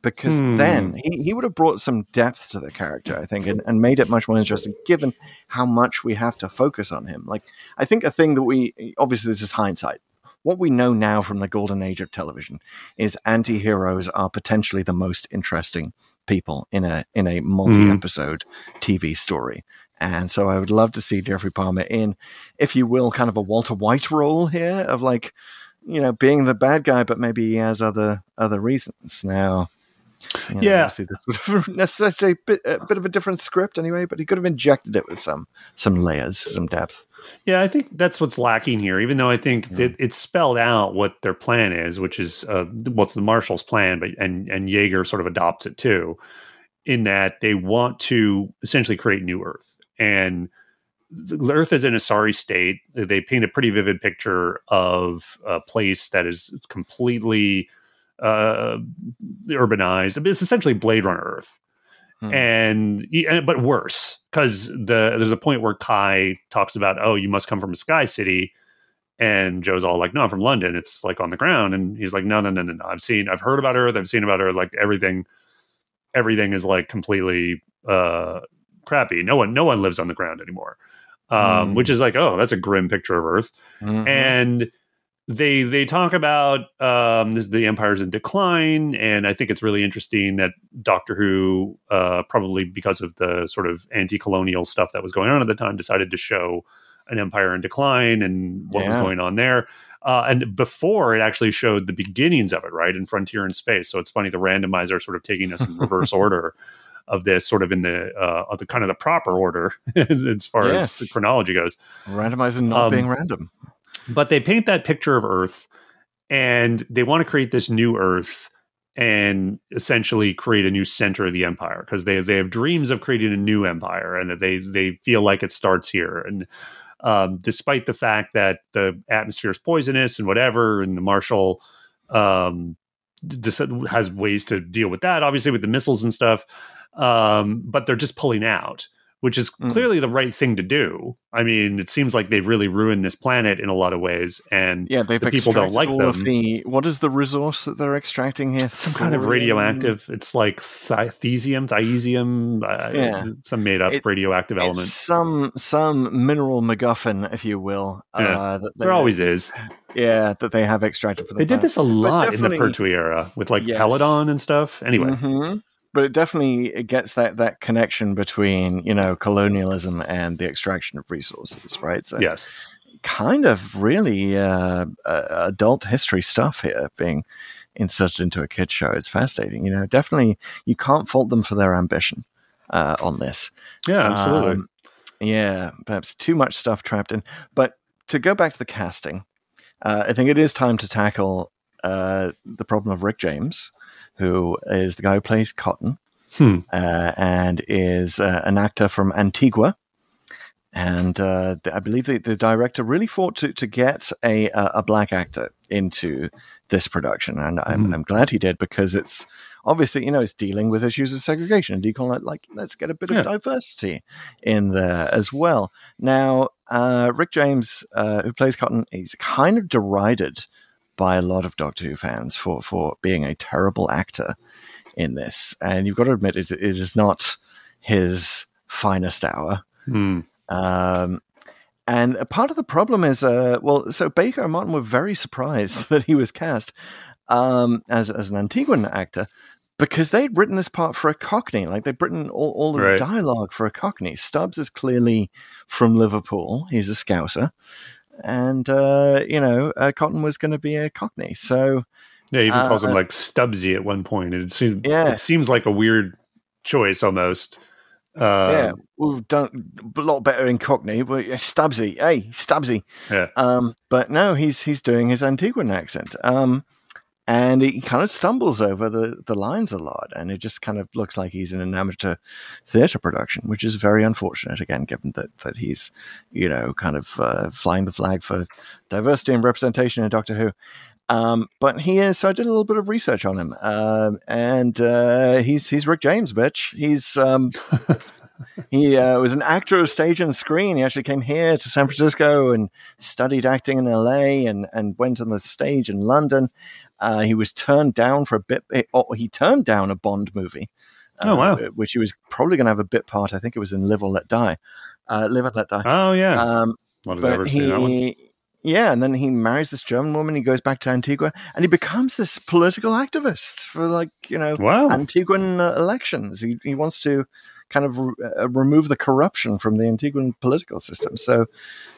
because mm. then he, he would have brought some depth to the character, I think, and, and made it much more interesting, given how much we have to focus on him. Like, I think a thing that we, obviously this is hindsight, what we know now from the golden age of television is anti-heroes are potentially the most interesting people in a in a multi-episode mm. T V story. And so I would love to see Jeffrey Palmer in, if you will, kind of a Walter White role here of, like, you know, being the bad guy, but maybe he has other other reasons now. You know, yeah, obviously this would have necessitated a bit, a bit of a different script anyway, but he could have injected it with some some layers, some depth. Yeah, I think that's what's lacking here, even though I think yeah. it, it's spelled out what their plan is, which is uh, what's the Marshal's plan, but and, and Jaeger sort of adopts it too, in that they want to essentially create new Earth. And the Earth is in a sorry state. They paint a pretty vivid picture of a place that is completely uh, urbanized. It's essentially Blade Runner Earth. Hmm. And, but worse, because the there's a point where Ky talks about, oh, you must come from a sky city, and Joe's all like, no, I'm from London. It's like on the ground, and he's like, no, no, no, no, no. I've seen, I've heard about Earth. I've seen about Earth. Like everything, everything is like completely uh, crappy. No one, no one lives on the ground anymore, um, mm. which is like, oh, that's a grim picture of Earth, mm-hmm. and. They they talk about um, this, the Empire's in decline, and I think it's really interesting that Doctor Who, uh, probably because of the sort of anti-colonial stuff that was going on at the time, decided to show an Empire in decline and what yeah. was going on there. Uh, and before, it actually showed the beginnings of it, right, in Frontier in Space. So it's funny, the randomizer sort of taking us in reverse order of this, sort of in the, uh, of the kind of the proper order as far yes. as the chronology goes. Randomizing not um, being random. But they paint that picture of Earth, and they want to create this new Earth and essentially create a new center of the Empire, because they they have dreams of creating a new empire, and they they feel like it starts here. And um, despite the fact that the atmosphere is poisonous and whatever, and the Marshal um, has ways to deal with that, obviously with the missiles and stuff, um, but they're just pulling out, which is clearly mm. the right thing to do. I mean, it seems like they've really ruined this planet in a lot of ways, and yeah, the people don't like all them. Of the, what is the resource that they're extracting here? Some kind of radioactive, it's like thesium, diesium, uh, yeah. some made-up it, radioactive it's element. Some some mineral MacGuffin, if you will. Yeah. Uh, that they, there always is. Yeah, that they have extracted for the They planet. Did this a lot in the Pertwee era, with like yes. Peladon and stuff. Anyway. Mm-hmm. But it definitely it gets that, that connection between, you know, colonialism and the extraction of resources, right? So yes. kind of really uh, uh, adult history stuff here being inserted into a kid's show. It's fascinating. You know, definitely you can't fault them for their ambition uh, on this. Yeah, absolutely. Um, yeah, perhaps too much stuff trapped in. But to go back to the casting, uh, I think it is time to tackle uh, the problem of Rick James, who is the guy who plays Cotton, hmm. uh, and is uh, an actor from Antigua. And uh, I believe the, the director really fought to, to get a a black actor into this production. And I'm, mm. I'm glad he did, because it's obviously, you know, it's dealing with issues of segregation and decolonization. Like, let's get a bit yeah. of diversity in there as well. Now, uh, Rick James, uh, who plays Cotton, he's kind of derided by a lot of Doctor Who fans for, for being a terrible actor in this. And you've got to admit, it, it is not his finest hour. Mm. Um, and a part of the problem is, uh, well, so Baker and Martin were very surprised that he was cast, um, as, as an Antiguan actor, because they'd written this part for a Cockney, like they'd written all, all of right. the dialogue for a Cockney. Stubbs is clearly from Liverpool. He's a Scouser, and, uh, you know, uh, Cotton was going to be a Cockney. So yeah, he even uh, calls him like Stubbsy at one point. And it seems, yeah. it seems like a weird choice almost. Uh, yeah, we've done a lot better in Cockney. Well, Stubbsy, hey, Stubbsy. Yeah. Um, but no, he's he's doing his Antiguan accent, um, and he kind of stumbles over the, the lines a lot, and it just kind of looks like he's in an amateur theatre production, which is very unfortunate. Again, given that that he's, you know, kind of uh, flying the flag for diversity and representation in Doctor Who. Um, but he is. So I did a little bit of research on him, um, and uh, he's he's Rick James, bitch. He's um, he uh, was an actor of stage and screen. He actually came here to San Francisco and studied acting in L A, and and went on the stage in London. Uh, he was turned down for a bit. He turned down a Bond movie. Oh wow! Uh, which he was probably going to have a bit part. I think it was in Live or Let Die. Uh, Live and Let Die. Oh yeah. Um, what did I ever see that one? Yeah, and then he marries this German woman, he goes back to Antigua, and he becomes this political activist for, like, you know, wow. Antiguan uh, elections. He he wants to kind of re- uh, remove the corruption from the Antiguan political system. So,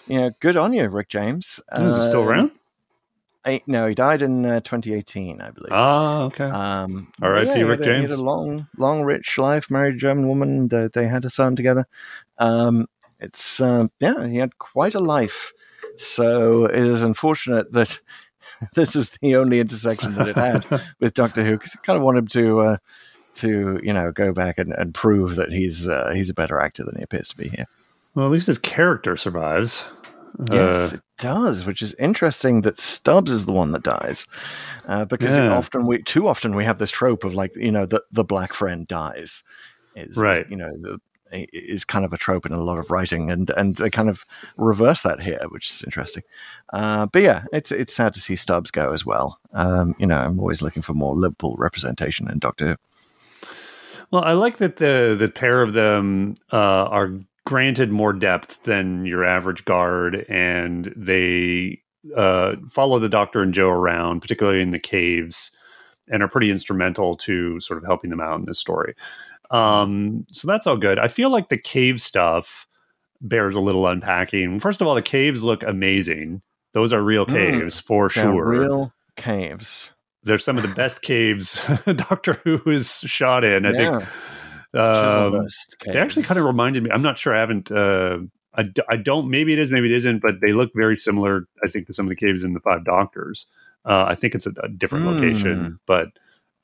you know, good on you, Rick James. Uh, Is he still around? I, no, he died in uh, twenty eighteen, I believe. Ah, okay. Um, R I P yeah, Rick James. He had a long, long, rich life, married a German woman, they, they had a son together. Um, it's, um, yeah, he had quite a life. So it is unfortunate that this is the only intersection that it had with Doctor Who, because I kind of want him to, uh, to you know, go back and, and prove that he's uh, he's a better actor than he appears to be here. Well, at least his character survives. Yes, uh, it does, which is interesting that Stubbs is the one that dies, uh, because yeah. often we, too often we have this trope of, like, you know, the, the black friend dies. Is, right. Is, you know, the is kind of a trope in a lot of writing, and and they kind of reverse that here, which is interesting. Uh, but yeah, it's it's sad to see Stubbs go as well. Um, you know, I'm always looking for more Liverpool representation in Doctor Who. Well, I like that the the pair of them uh, are granted more depth than your average guard, and they uh, follow the Doctor and Joe around, particularly in the caves, and are pretty instrumental to sort of helping them out in this story. Um, so that's all good. I feel like the cave stuff bears a little unpacking. First of all, the caves look amazing. Those are real caves mm, for sure. Real caves. They're some of the best caves Doctor Who is shot in. I yeah. think um, they actually kind of reminded me. I'm not sure. I haven't. Uh, I, I don't. Maybe it is. Maybe it isn't. But they look very similar, I think, to some of the caves in the Five Doctors. Uh, I think it's a, a different mm. location, but.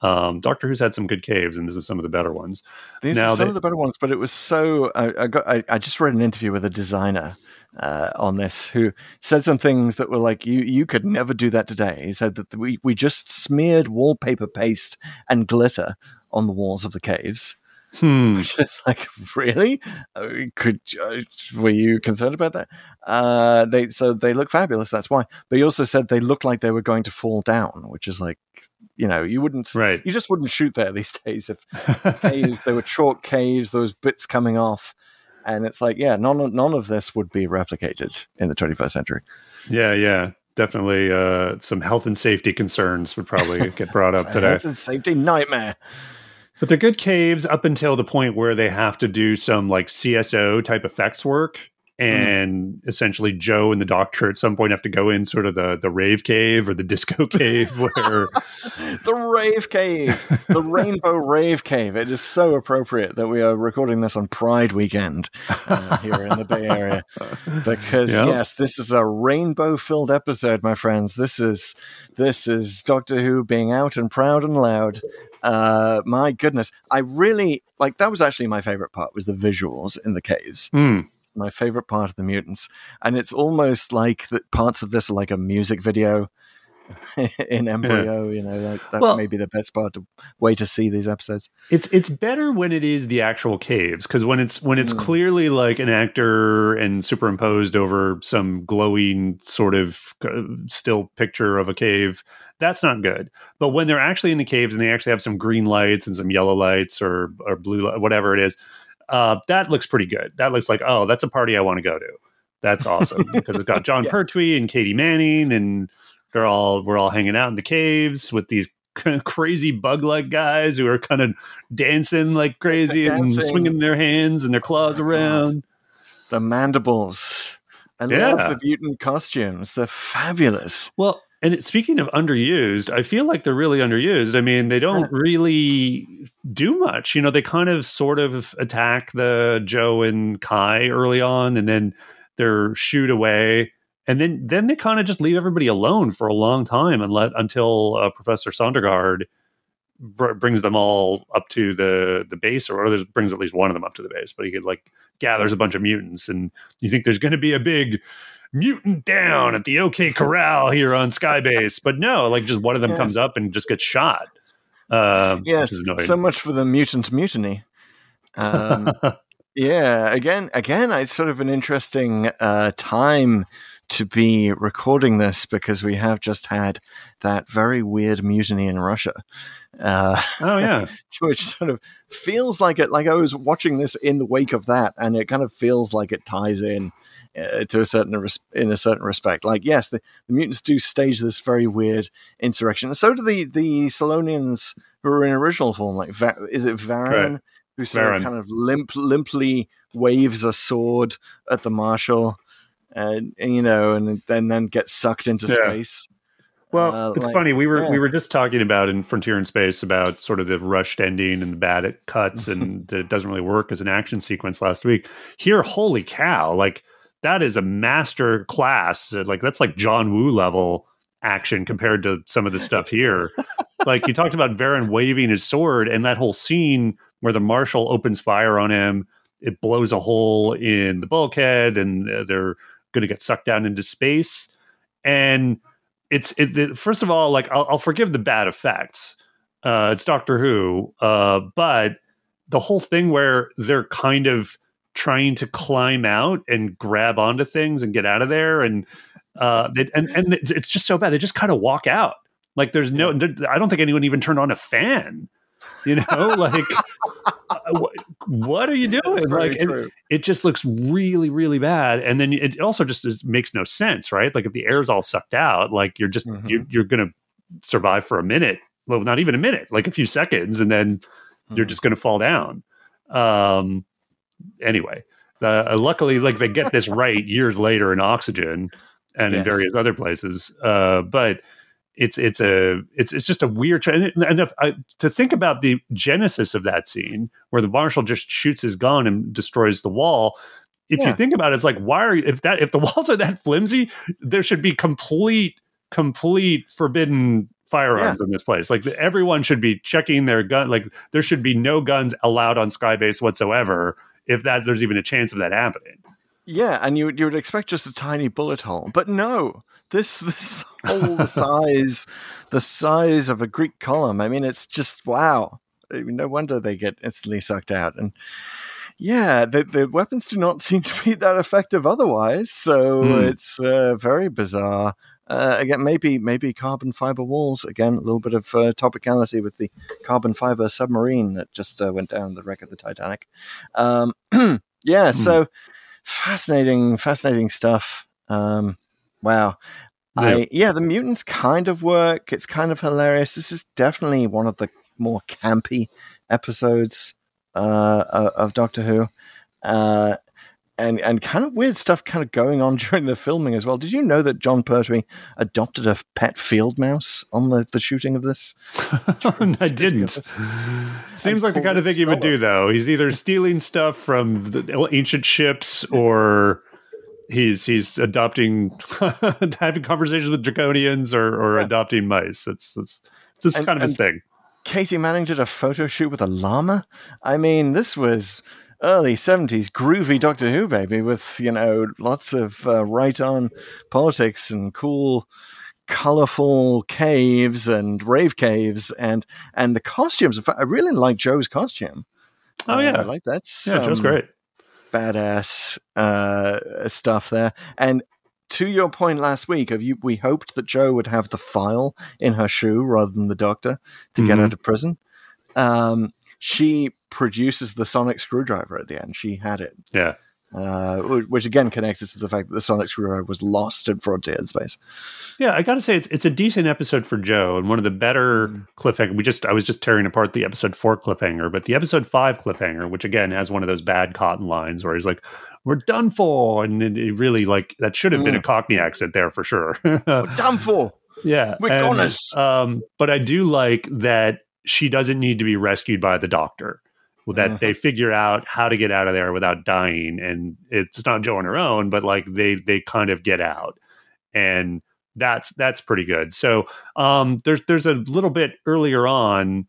Um, Doctor Who's had some good caves, and this is some of the better ones. These now are some they, of the better ones, but it was so. I, I got. I, I just read an interview with a designer uh, on this who said some things that were like, "You you could never do that today." He said that we we just smeared wallpaper paste and glitter on the walls of the caves. Hmm. Which is like, really? Could uh, were you concerned about that? Uh, they so they look fabulous. That's why. But he also said they looked like they were going to fall down, which is like. You know, you wouldn't, right. you just wouldn't shoot there these days. If caves, there were chalk caves, those bits coming off, and it's like, yeah, none, none of this would be replicated in the twenty-first century. Yeah, yeah, definitely. Uh, some health and safety concerns would probably get brought up today. Health and safety nightmare. But they're good caves up until the point where they have to do some like C S O type effects work, And mm-hmm. essentially Joe and the Doctor at some point have to go in sort of the, the rave cave or the disco cave. where The rave cave, the rainbow rave cave. It is so appropriate that we are recording this on Pride weekend uh, here in the Bay Area. Because, yeah. yes, this is a rainbow-filled episode, my friends. This is, this is Doctor Who being out and proud and loud. Uh, my goodness. I really, like, that was actually my favorite part, was the visuals in the caves. Mm. My favorite part of the Mutants, and it's almost like that parts of this are like a music video in embryo. Yeah. You know, like that well, may be the best part to, way to see these episodes. It's it's better when it is the actual caves, because when it's when it's mm. clearly like an actor and superimposed over some glowing sort of still picture of a cave, that's not good. But when they're actually in the caves and they actually have some green lights and some yellow lights or or blue light, whatever it is. Uh, that looks pretty good. That looks like, oh, that's a party I want to go to. That's awesome. Because it's got John yes. Pertwee and Katie Manning, and they're all we're all hanging out in the caves with these kind of crazy bug-like guys who are kind of dancing like crazy dancing. and swinging their hands and their claws oh around. God. The mandibles. I yeah. love the mutant costumes. They're fabulous. Well, and speaking of underused, I feel like they're really underused. I mean, they don't really do much. You know, they kind of sort of attack the Joe and Ky early on, and then they're shooed away. And then then they kind of just leave everybody alone for a long time and let, until uh, Professor Sondergaard br- brings them all up to the, the base, or others brings at least one of them up to the base. But he could, like, gathers a bunch of mutants, and you think there's going to be a big... mutant down at the OK Corral here on Skybase. But no, like just one of them yes. comes up and just gets shot. Um, yes. So much for the mutant mutiny. Um, yeah. Again, again, it's sort of an interesting uh, time to be recording this, because we have just had that very weird mutiny in Russia. Uh, oh, yeah. Which sort of feels like it, like I was watching this in the wake of that, and it kind of feels like it ties in uh, to a certain, res- in a certain respect. Like, yes, the, the mutants do stage this very weird insurrection. And so do the, the Solonians who are in original form. Like, Va- is it Varan? Right. Who sort Varan. of kind of limp, limply waves a sword at the Marshal, and, and you know, and, and then gets sucked into yeah. space. Well, uh, it's like, funny. We were yeah. we were just talking about in Frontier in Space about sort of the rushed ending and the bad cuts and that it doesn't really work as an action sequence last week. Here, holy cow! Like that is a master class. Like that's like John Woo level action compared to some of the stuff here. Like you talked about Varan waving his sword and that whole scene where the Marshal opens fire on him. It blows a hole in the bulkhead, and they're going to get sucked down into space. And It's it, it, first of all, like I'll, I'll forgive the bad effects. Uh, it's Doctor Who, uh, but the whole thing where they're kind of trying to climb out and grab onto things and get out of there, and uh, it, and and it's just so bad. They just kind of walk out. Like there's no, I don't think anyone even turned on a fan. You know, like what, what are you doing? Like and it just looks really, really bad. And then it also just is, makes no sense, right? Like if the air's all sucked out, like you're just mm-hmm. you, you're going to survive for a minute. Well, not even a minute, like a few seconds, and then mm. you're just going to fall down. Um, anyway, uh, luckily, like they get this right years later in Oxygen and yes. in various other places, uh, but. It's it's a it's it's just a weird tra- and, and if I, to think about the genesis of that scene where the Marshal just shoots his gun and destroys the wall. If yeah. you think about it, it's like why are you, if that if the walls are that flimsy, there should be complete complete forbidden firearms yeah. in this place. Like everyone should be checking their gun. Like there should be no guns allowed on Skybase whatsoever. If that there's even a chance of that happening. Yeah, and you you would expect just a tiny bullet hole, but no. This this whole size, the size of a Greek column. I mean, it's just wow. No wonder they get instantly sucked out. And yeah, the, the weapons do not seem to be that effective otherwise. So mm. it's uh, very bizarre. Uh, again, maybe maybe carbon fiber walls. Again, a little bit of uh, topicality with the carbon fiber submarine that just uh, went down the wreck of the Titanic. Um, yeah, mm. so fascinating, fascinating stuff. Um, Wow. Yeah. I, yeah, the mutants kind of work. It's kind of hilarious. This is definitely one of the more campy episodes uh, of Doctor Who. Uh, and and kind of weird stuff kind of going on during the filming as well. Did you know that John Pertwee adopted a pet field mouse on the, the shooting of this? I didn't. Seems like the kind of thing he would do, though. He's either stealing stuff from the ancient ships or he's he's adopting, having conversations with draconians or, or yeah. adopting mice. That's that's just kind of his thing. Katie Manning did a photo shoot with a llama. I mean, this was early seventies groovy Doctor Who, baby, with, you know, lots of uh, right-on politics and cool, colorful caves and rave caves and and the costumes. In fact, I really like Joe's costume. Oh, yeah. Uh, like that's yeah, Joe's great. Badass uh, stuff there. And to your point last week, of you, we hoped that Joe would have the file in her shoe rather than the Doctor to mm-hmm. get her to prison. Um, she produces the sonic screwdriver at the end. She had it. Yeah. Uh, which again connects us to the fact that the sonic screwdriver was lost in Frontier in Space. Yeah, I gotta say it's it's a decent episode for Joe, and one of the better cliffhanger. We just I was just tearing apart the episode four cliffhanger, but the episode five cliffhanger, which again has one of those bad Cotton lines where he's like, "We're done for," and it, it really like that should have been a Cockney accent there for sure. We're done for. Yeah, we're goners. Um, but I do like that she doesn't need to be rescued by the Doctor. That uh-huh. they figure out how to get out of there without dying, and it's not Joe on her own, but like they they kind of get out, and that's that's pretty good. So um, there's there's a little bit earlier on,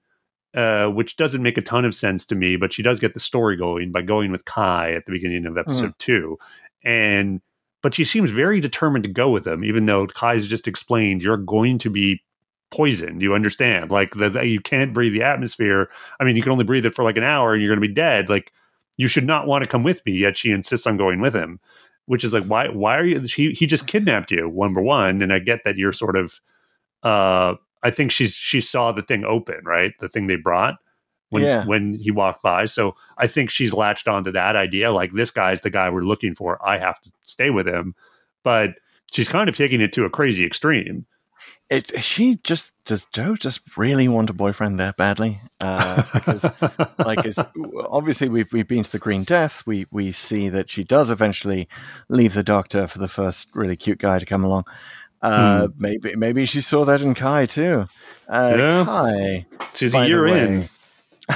uh, which doesn't make a ton of sense to me, but she does get the story going by going with Ky at the beginning of episode mm. two, and but she seems very determined to go with him, even though Kai's just explained you're going to be poisoned. You understand, like the, the you can't breathe the atmosphere. I mean, you can only breathe it for like an hour and you're going to be dead. Like, you should not want to come with me. Yet she insists on going with him, which is like, why why are you he, he just kidnapped you, number one. And I get that you're sort of uh I think she's she saw the thing open, right, the thing they brought when yeah. when he walked by. So I think she's latched onto that idea, like, this guy's the guy we're looking for, I have to stay with him. But she's kind of taking it to a crazy extreme. It she just does Joe just really want a boyfriend that badly? Uh, because like it's, obviously we've we've been to the Green Death. We we see that she does eventually leave the Doctor for the first really cute guy to come along. Uh, hmm. Maybe maybe she saw that in Ky too. Uh, yeah. Ky, she's a year in.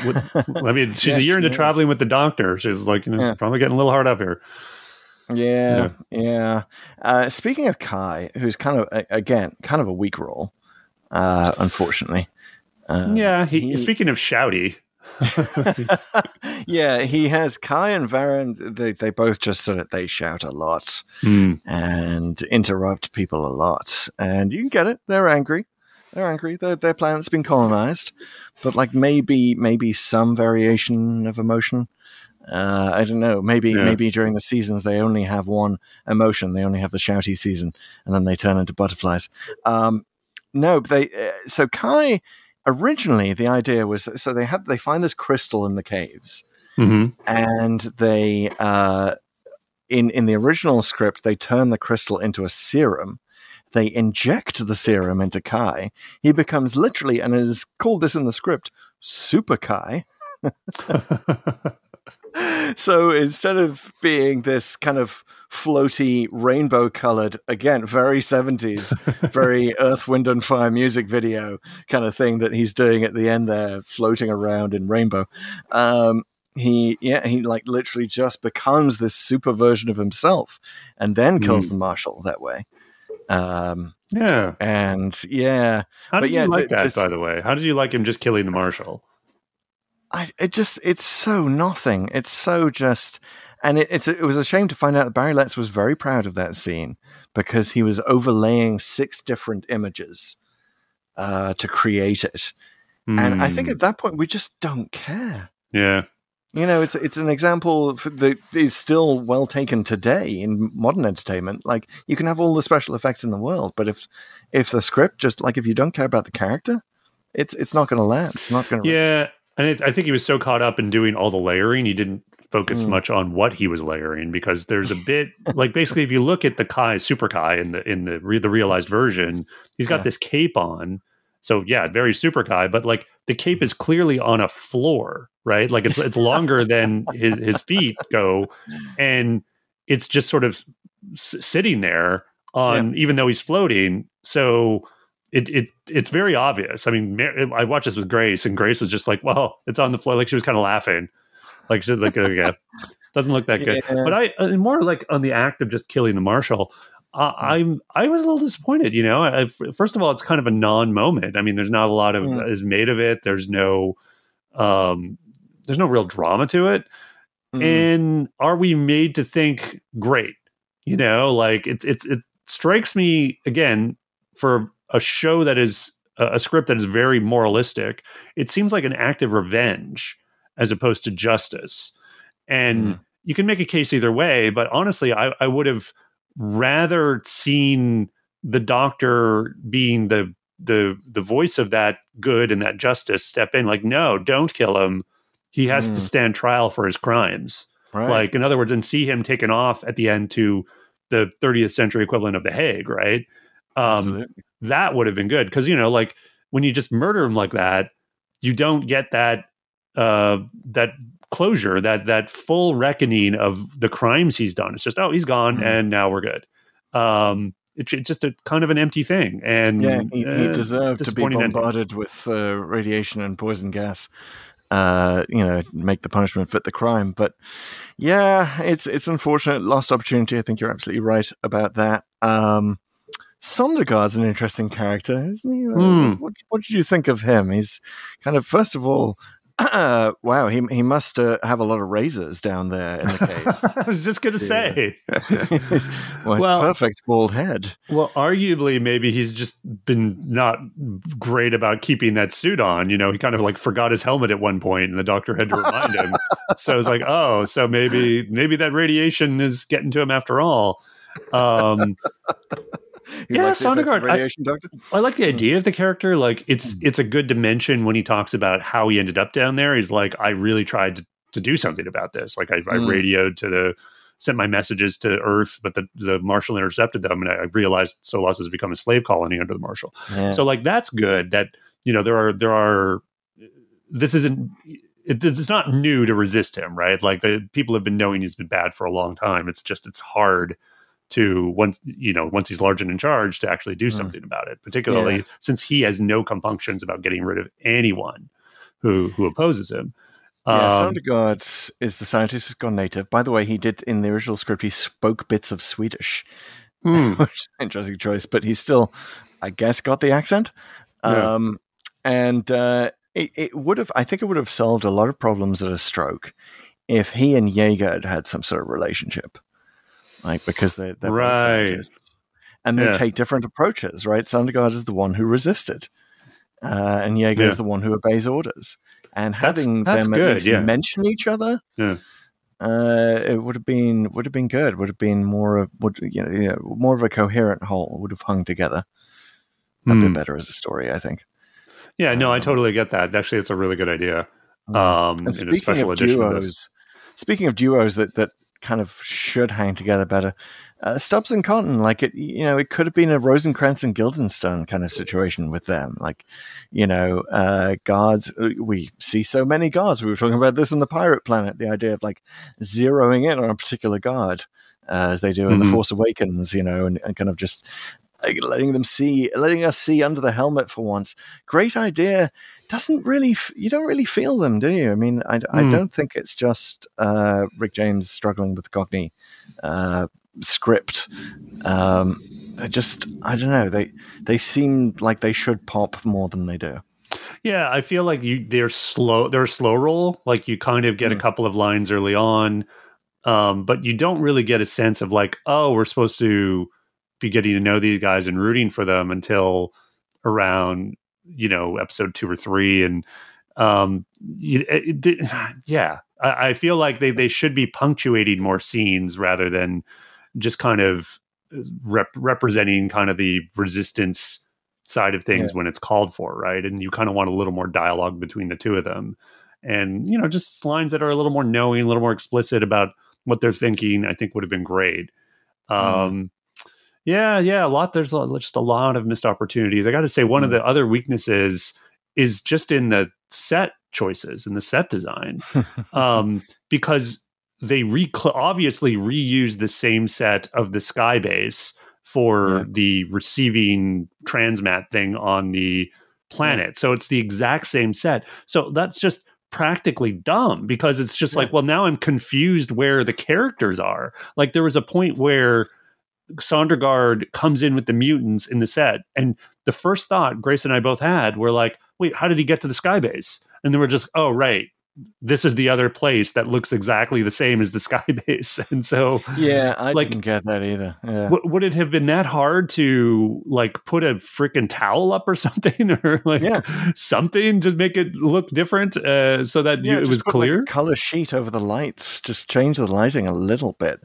What, I mean, she's yeah, a year she into is. traveling with the Doctor. She's like, you know, yeah. probably getting a little hard up here. Yeah, yeah. yeah. Uh, speaking of Ky, who's kind of, again, kind of a weak role, uh, unfortunately. Uh, yeah, he, he, speaking of shouty. yeah, he has Ky and Varan, they, they both just sort of, they shout a lot mm. and interrupt people a lot. And you can get it, they're angry. They're angry. Their, their planet's been colonized. But like maybe, maybe some variation of emotion. Uh, I don't know. Maybe yeah. maybe during the seasons they only have one emotion. They only have the shouty season, and then they turn into butterflies. Um, no, they. Uh, so Ky originally, the idea was so they have they find this crystal in the caves, mm-hmm. and they uh, in in the original script they turn the crystal into a serum. They inject the serum into Ky. He becomes literally, and it is called this in the script, Super Ky. So instead of being this kind of floaty, rainbow-colored, again, very seventies, very Earth, Wind, and Fire music video kind of thing that he's doing at the end there, floating around in rainbow, um, he yeah he like literally just becomes this super version of himself, and then kills mm. the Marshal that way. Um, yeah, and yeah, how but did yeah, you like d- that? Just, by the way, how did you like him just killing the Marshal? I, it just, it's so nothing. It's so just, and it, it's, it was a shame to find out that Barry Letts was very proud of that scene because he was overlaying six different images uh, to create it. Mm. And I think at that point, we just don't care. Yeah. You know, it's, it's an example that is still well taken today in modern entertainment. Like, you can have all the special effects in the world, but if, if the script just like, if you don't care about the character, it's, it's not going to land. It's not going to. Yeah. Reach. And it, I think he was so caught up in doing all the layering, he didn't focus mm. much on what he was layering, because there's a bit like basically if you look at the Ky, Super Ky in the in the, re, the realized version, he's got yeah. this cape on. So yeah, very Super Ky, but like the cape is clearly on a floor, right? Like it's it's longer than his, his feet go. And it's just sort of s- sitting there on, yeah. even though he's floating. So it it it's very obvious. I mean, Mar- I watched this with Grace, and Grace was just like, well, it's on the floor. Like, she was kind of laughing. Like, she was like, oh, yeah, doesn't look that good. Yeah. But I, and more like on the act of just killing the Marshal, Uh, I'm. I was a little disappointed, you know. I, first of all, it's kind of a non-moment. I mean, there's not a lot of mm. is made of it. There's no, um, there's no real drama to it. Mm. And are we made to think? Great, you know, like it's it's it strikes me again for a show that is a, a script that is very moralistic. It seems like an act of revenge as opposed to justice. And mm. you can make a case either way, but honestly, I, I would have. rather seeing the Doctor being the the the voice of that good and that justice step in, like, no, don't kill him. He has mm. to stand trial for his crimes. Right. Like, in other words, and see him taken off at the end to the thirtieth century equivalent of The Hague, right? Um, that would have been good. Because, you know, like, when you just murder him like that, you don't get that uh, that closure, that that full reckoning of the crimes he's done. It's just, oh, he's gone, mm-hmm. and now we're good. Um, it, it's just a kind of an empty thing. And yeah, he, he uh, deserved to be bombarded ending. with uh, radiation and poison gas. Uh, you know, make the punishment fit the crime. But yeah, it's it's unfortunate, lost opportunity. I think you're absolutely right about that. Um, Sondergaard's an interesting character, isn't he? Mm. What, what did you think of him? He's kind of, first of all. Uh, wow, he he must uh, have a lot of razors down there in the caves. I was just going to say. well, well perfect bald head. Well, arguably, maybe he's just been not great about keeping that suit on. You know, he kind of like forgot his helmet at one point, and the Doctor had to remind him. So it's like, oh, so maybe maybe that radiation is getting to him after all. Um, yeah, Sondergaard. I, I like the idea of the character. Like, it's it's a good dimension when he talks about how he ended up down there. He's like, I really tried to, to do something about this. Like, I, mm. I radioed to the, sent my messages to Earth, but the, the Marshal intercepted them, and I realized Solos has become a slave colony under the Marshal. Yeah. So, like, that's good. That, you know, there are there are. This isn't. It, it's not new to resist him, right? Like, the people have been knowing he's been bad for a long time. It's just it's hard. To once you know, once he's large and in charge, to actually do something mm. about it, particularly yeah. since he has no compunctions about getting rid of anyone who who opposes him. Yeah, um, Sondergaard is the scientist who's gone native. By the way, he did in the original script. He spoke bits of Swedish, mm. which is an interesting choice, but he still, I guess, got the accent. Yeah. Um, and uh, it, it would have, I think, it would have solved a lot of problems at a stroke if he and Jaeger had had some sort of relationship. Like, because they're, they're right. both scientists, and they yeah. take different approaches, right? Sondergaard is the one who resisted, uh, and Jaeger yeah. is the one who obeys orders. And that's, having that's them good, yeah. mention each other, yeah. uh, it would have been would have been good. Would have been more of would, you know, you know, more of a coherent whole. Would have hung together a mm. bit better as a story, I think. Yeah, no, um, I totally get that. Actually, it's a really good idea. Um, and speaking in a special of duos, speaking of duos that that. kind of should hang together better. Uh, Stubbs and Cotton, like it, you know, it could have been a Rosencrantz and Guildenstern kind of situation with them. Like, you know, uh, guards, we see so many guards. We were talking about this in The Pirate Planet, the idea of like zeroing in on a particular guard uh, as they do in mm-hmm. The Force Awakens, you know, and, and kind of just like letting them see, letting us see under the helmet for once. Great idea. Doesn't really, f- you don't really feel them, do you? I mean, I, I mm. don't think it's just uh, Rick James struggling with the Cockney uh, script. Um, they just, I don't know. They they seem like they should pop more than they do. Yeah, I feel like you they're slow. They're a slow roll. Like, you kind of get mm. a couple of lines early on, um, but you don't really get a sense of like, oh, we're supposed to be getting to know these guys and rooting for them until around, you know, episode two or three. And um it, it, it, yeah I, I feel like they, they should be punctuating more scenes rather than just kind of rep- representing kind of the resistance side of things yeah. when it's called for, right? And you kind of want a little more dialogue between the two of them, and, you know, just lines that are a little more knowing, a little more explicit about what they're thinking, I think would have been great. um mm. Yeah, yeah, a lot. There's a, just a lot of missed opportunities. I got to say, one mm. of the other weaknesses is just in the set choices and the set design, um, because they re- obviously reused the same set of the Skybase for yeah. the receiving transmat thing on the planet. Yeah. So it's the exact same set. So that's just practically dumb, because it's just yeah. like, well, now I'm confused where the characters are. Like, there was a point where Sondergaard comes in with the mutants in the set, and the first thought Grace and I both had were like, wait, how did he get to the Skybase? And then we're just, oh, right, this is the other place that looks exactly the same as the Skybase. And so, yeah, I like, didn't get that either. Yeah. W- would it have been that hard to like put a freaking towel up or something, or like yeah. something to make it look different uh, so that yeah, you, it was put, clear? Like, a color sheet over the lights, just change the lighting a little bit.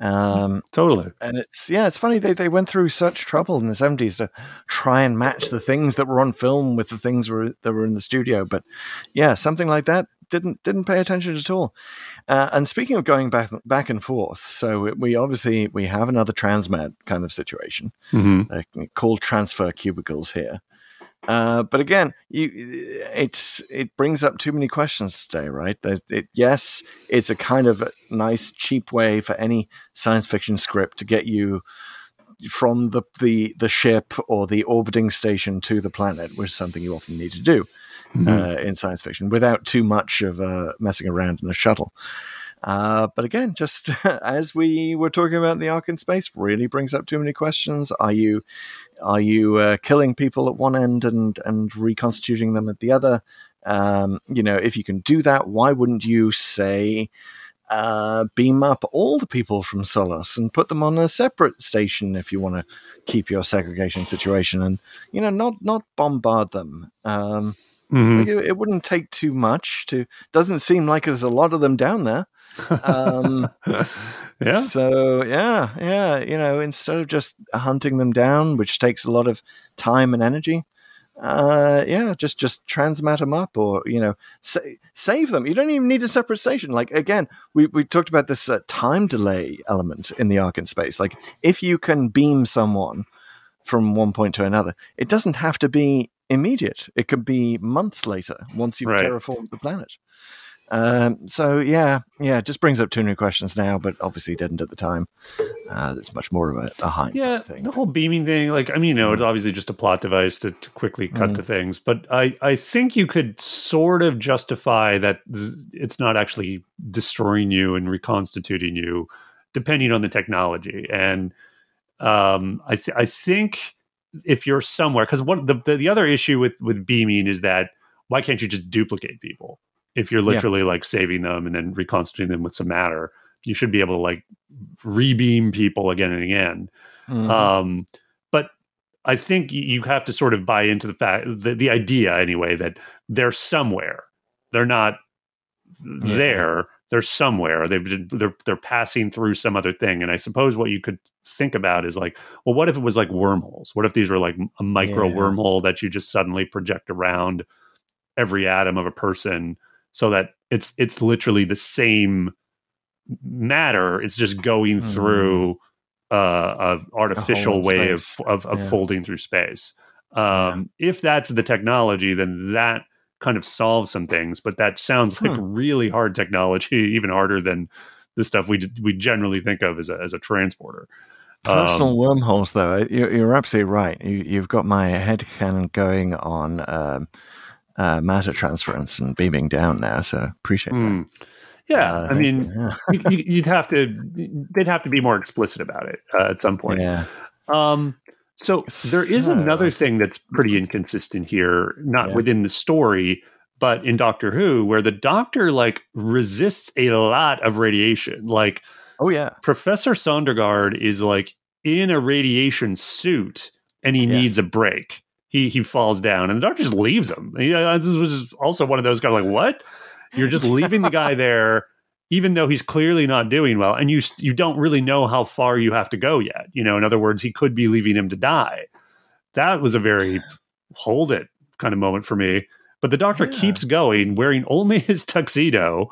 Um, totally. And it's, yeah, it's funny. They, they went through such trouble in the seventies to try and match the things that were on film with the things were, that were in the studio. But yeah, something like that didn't, didn't pay attention at all. Uh, and speaking of going back, back and forth. So it, we obviously, we have another transmat kind of situation mm-hmm. uh, called transfer cubicles here. Uh, but again, you, it's it brings up too many questions today, right? It, it, yes, it's a kind of a nice, cheap way for any science fiction script to get you from the, the, the ship or the orbiting station to the planet, which is something you often need to do mm-hmm. uh, in science fiction without too much of uh, messing around in a shuttle. Uh, but again, just as we were talking about, the Ark in Space really brings up too many questions. Are you are you uh, killing people at one end and, and reconstituting them at the other? Um, you know, if you can do that, why wouldn't you, say, uh, beam up all the people from Solos and put them on a separate station if you want to keep your segregation situation and, you know, not, not bombard them? Um, mm-hmm. like it, it wouldn't take too much to, doesn't seem like there's a lot of them down there. um yeah so yeah yeah you know, instead of just hunting them down, which takes a lot of time and energy, uh yeah just just transmat them up, or you know, sa- save them. You don't even need a separate station. Like, again, we we talked about this uh, time delay element in the Ark in Space. Like, if you can beam someone from one point to another, it doesn't have to be immediate. It could be months later once you've right. terraformed the planet. Um, so yeah, yeah, just brings up two new questions now, but obviously didn't at the time. Uh, it's much more of a, a hindsight yeah, thing. The whole beaming thing, like, I mean, you know, mm. it's obviously just a plot device to, to quickly cut mm. to things, but I, I think you could sort of justify that th- it's not actually destroying you and reconstituting you, depending on the technology. And, um, I, th- I think if you're somewhere, cause one, the, the, the other issue with, with beaming is that, why can't you just duplicate people? If you're literally yeah. like saving them and then reconstituting them with some matter, you should be able to like rebeam people again and again. Mm-hmm. Um, but I think you have to sort of buy into the fact, the, the idea anyway, that they're somewhere. They're not yeah. there. They're somewhere. They've, they're they're passing through some other thing. And I suppose what you could think about is like, well, what if it was like wormholes? What if these were like a micro yeah. wormhole that you just suddenly project around every atom of a person? So that it's it's literally the same matter. It's just going mm. through uh, an artificial way of, of, of yeah. folding through space. Um, yeah. If that's the technology, then that kind of solves some things. But that sounds like hmm. really hard technology, even harder than the stuff we we generally think of as a, as a transporter. Personal um, wormholes, though. You're, you're absolutely right. You, you've got my headcanon going on. Um, Uh, matter transference and beaming down now, so appreciate that. Mm. Yeah, uh, I mean, yeah. you, you'd have to, they'd have to be more explicit about it uh, at some point. Yeah. Um, so there is so, another thing that's pretty inconsistent here, not yeah. within the story, but in Doctor Who, where the Doctor like resists a lot of radiation. Like, oh yeah, Professor Sondergaard is like in a radiation suit, and he yes. needs a break. He he falls down, and the Doctor just leaves him. He, this was also one of those kind of like, what? You're just leaving the guy there, even though he's clearly not doing well, and you you don't really know how far you have to go yet. You know, in other words, he could be leaving him to die. That was a very hold it kind of moment for me. But the Doctor yeah. keeps going, wearing only his tuxedo,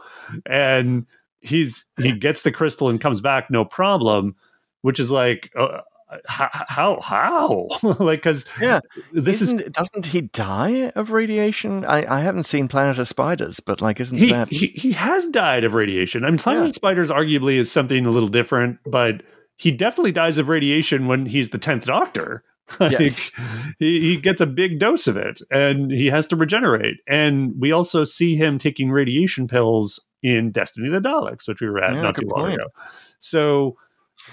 and he's he gets the crystal and comes back no problem, which is like. Uh, how how like because yeah this isn't, is doesn't he die of radiation? I i haven't seen Planet of Spiders, but like isn't he, that he, he has died of radiation? I mean, Planet yeah. of Spiders arguably is something a little different, but he definitely dies of radiation when he's the tenth Doctor. Like, yes, he, he gets a big dose of it and he has to regenerate, and we also see him taking radiation pills in Destiny of the Daleks, which we were at yeah, not too long point. ago. So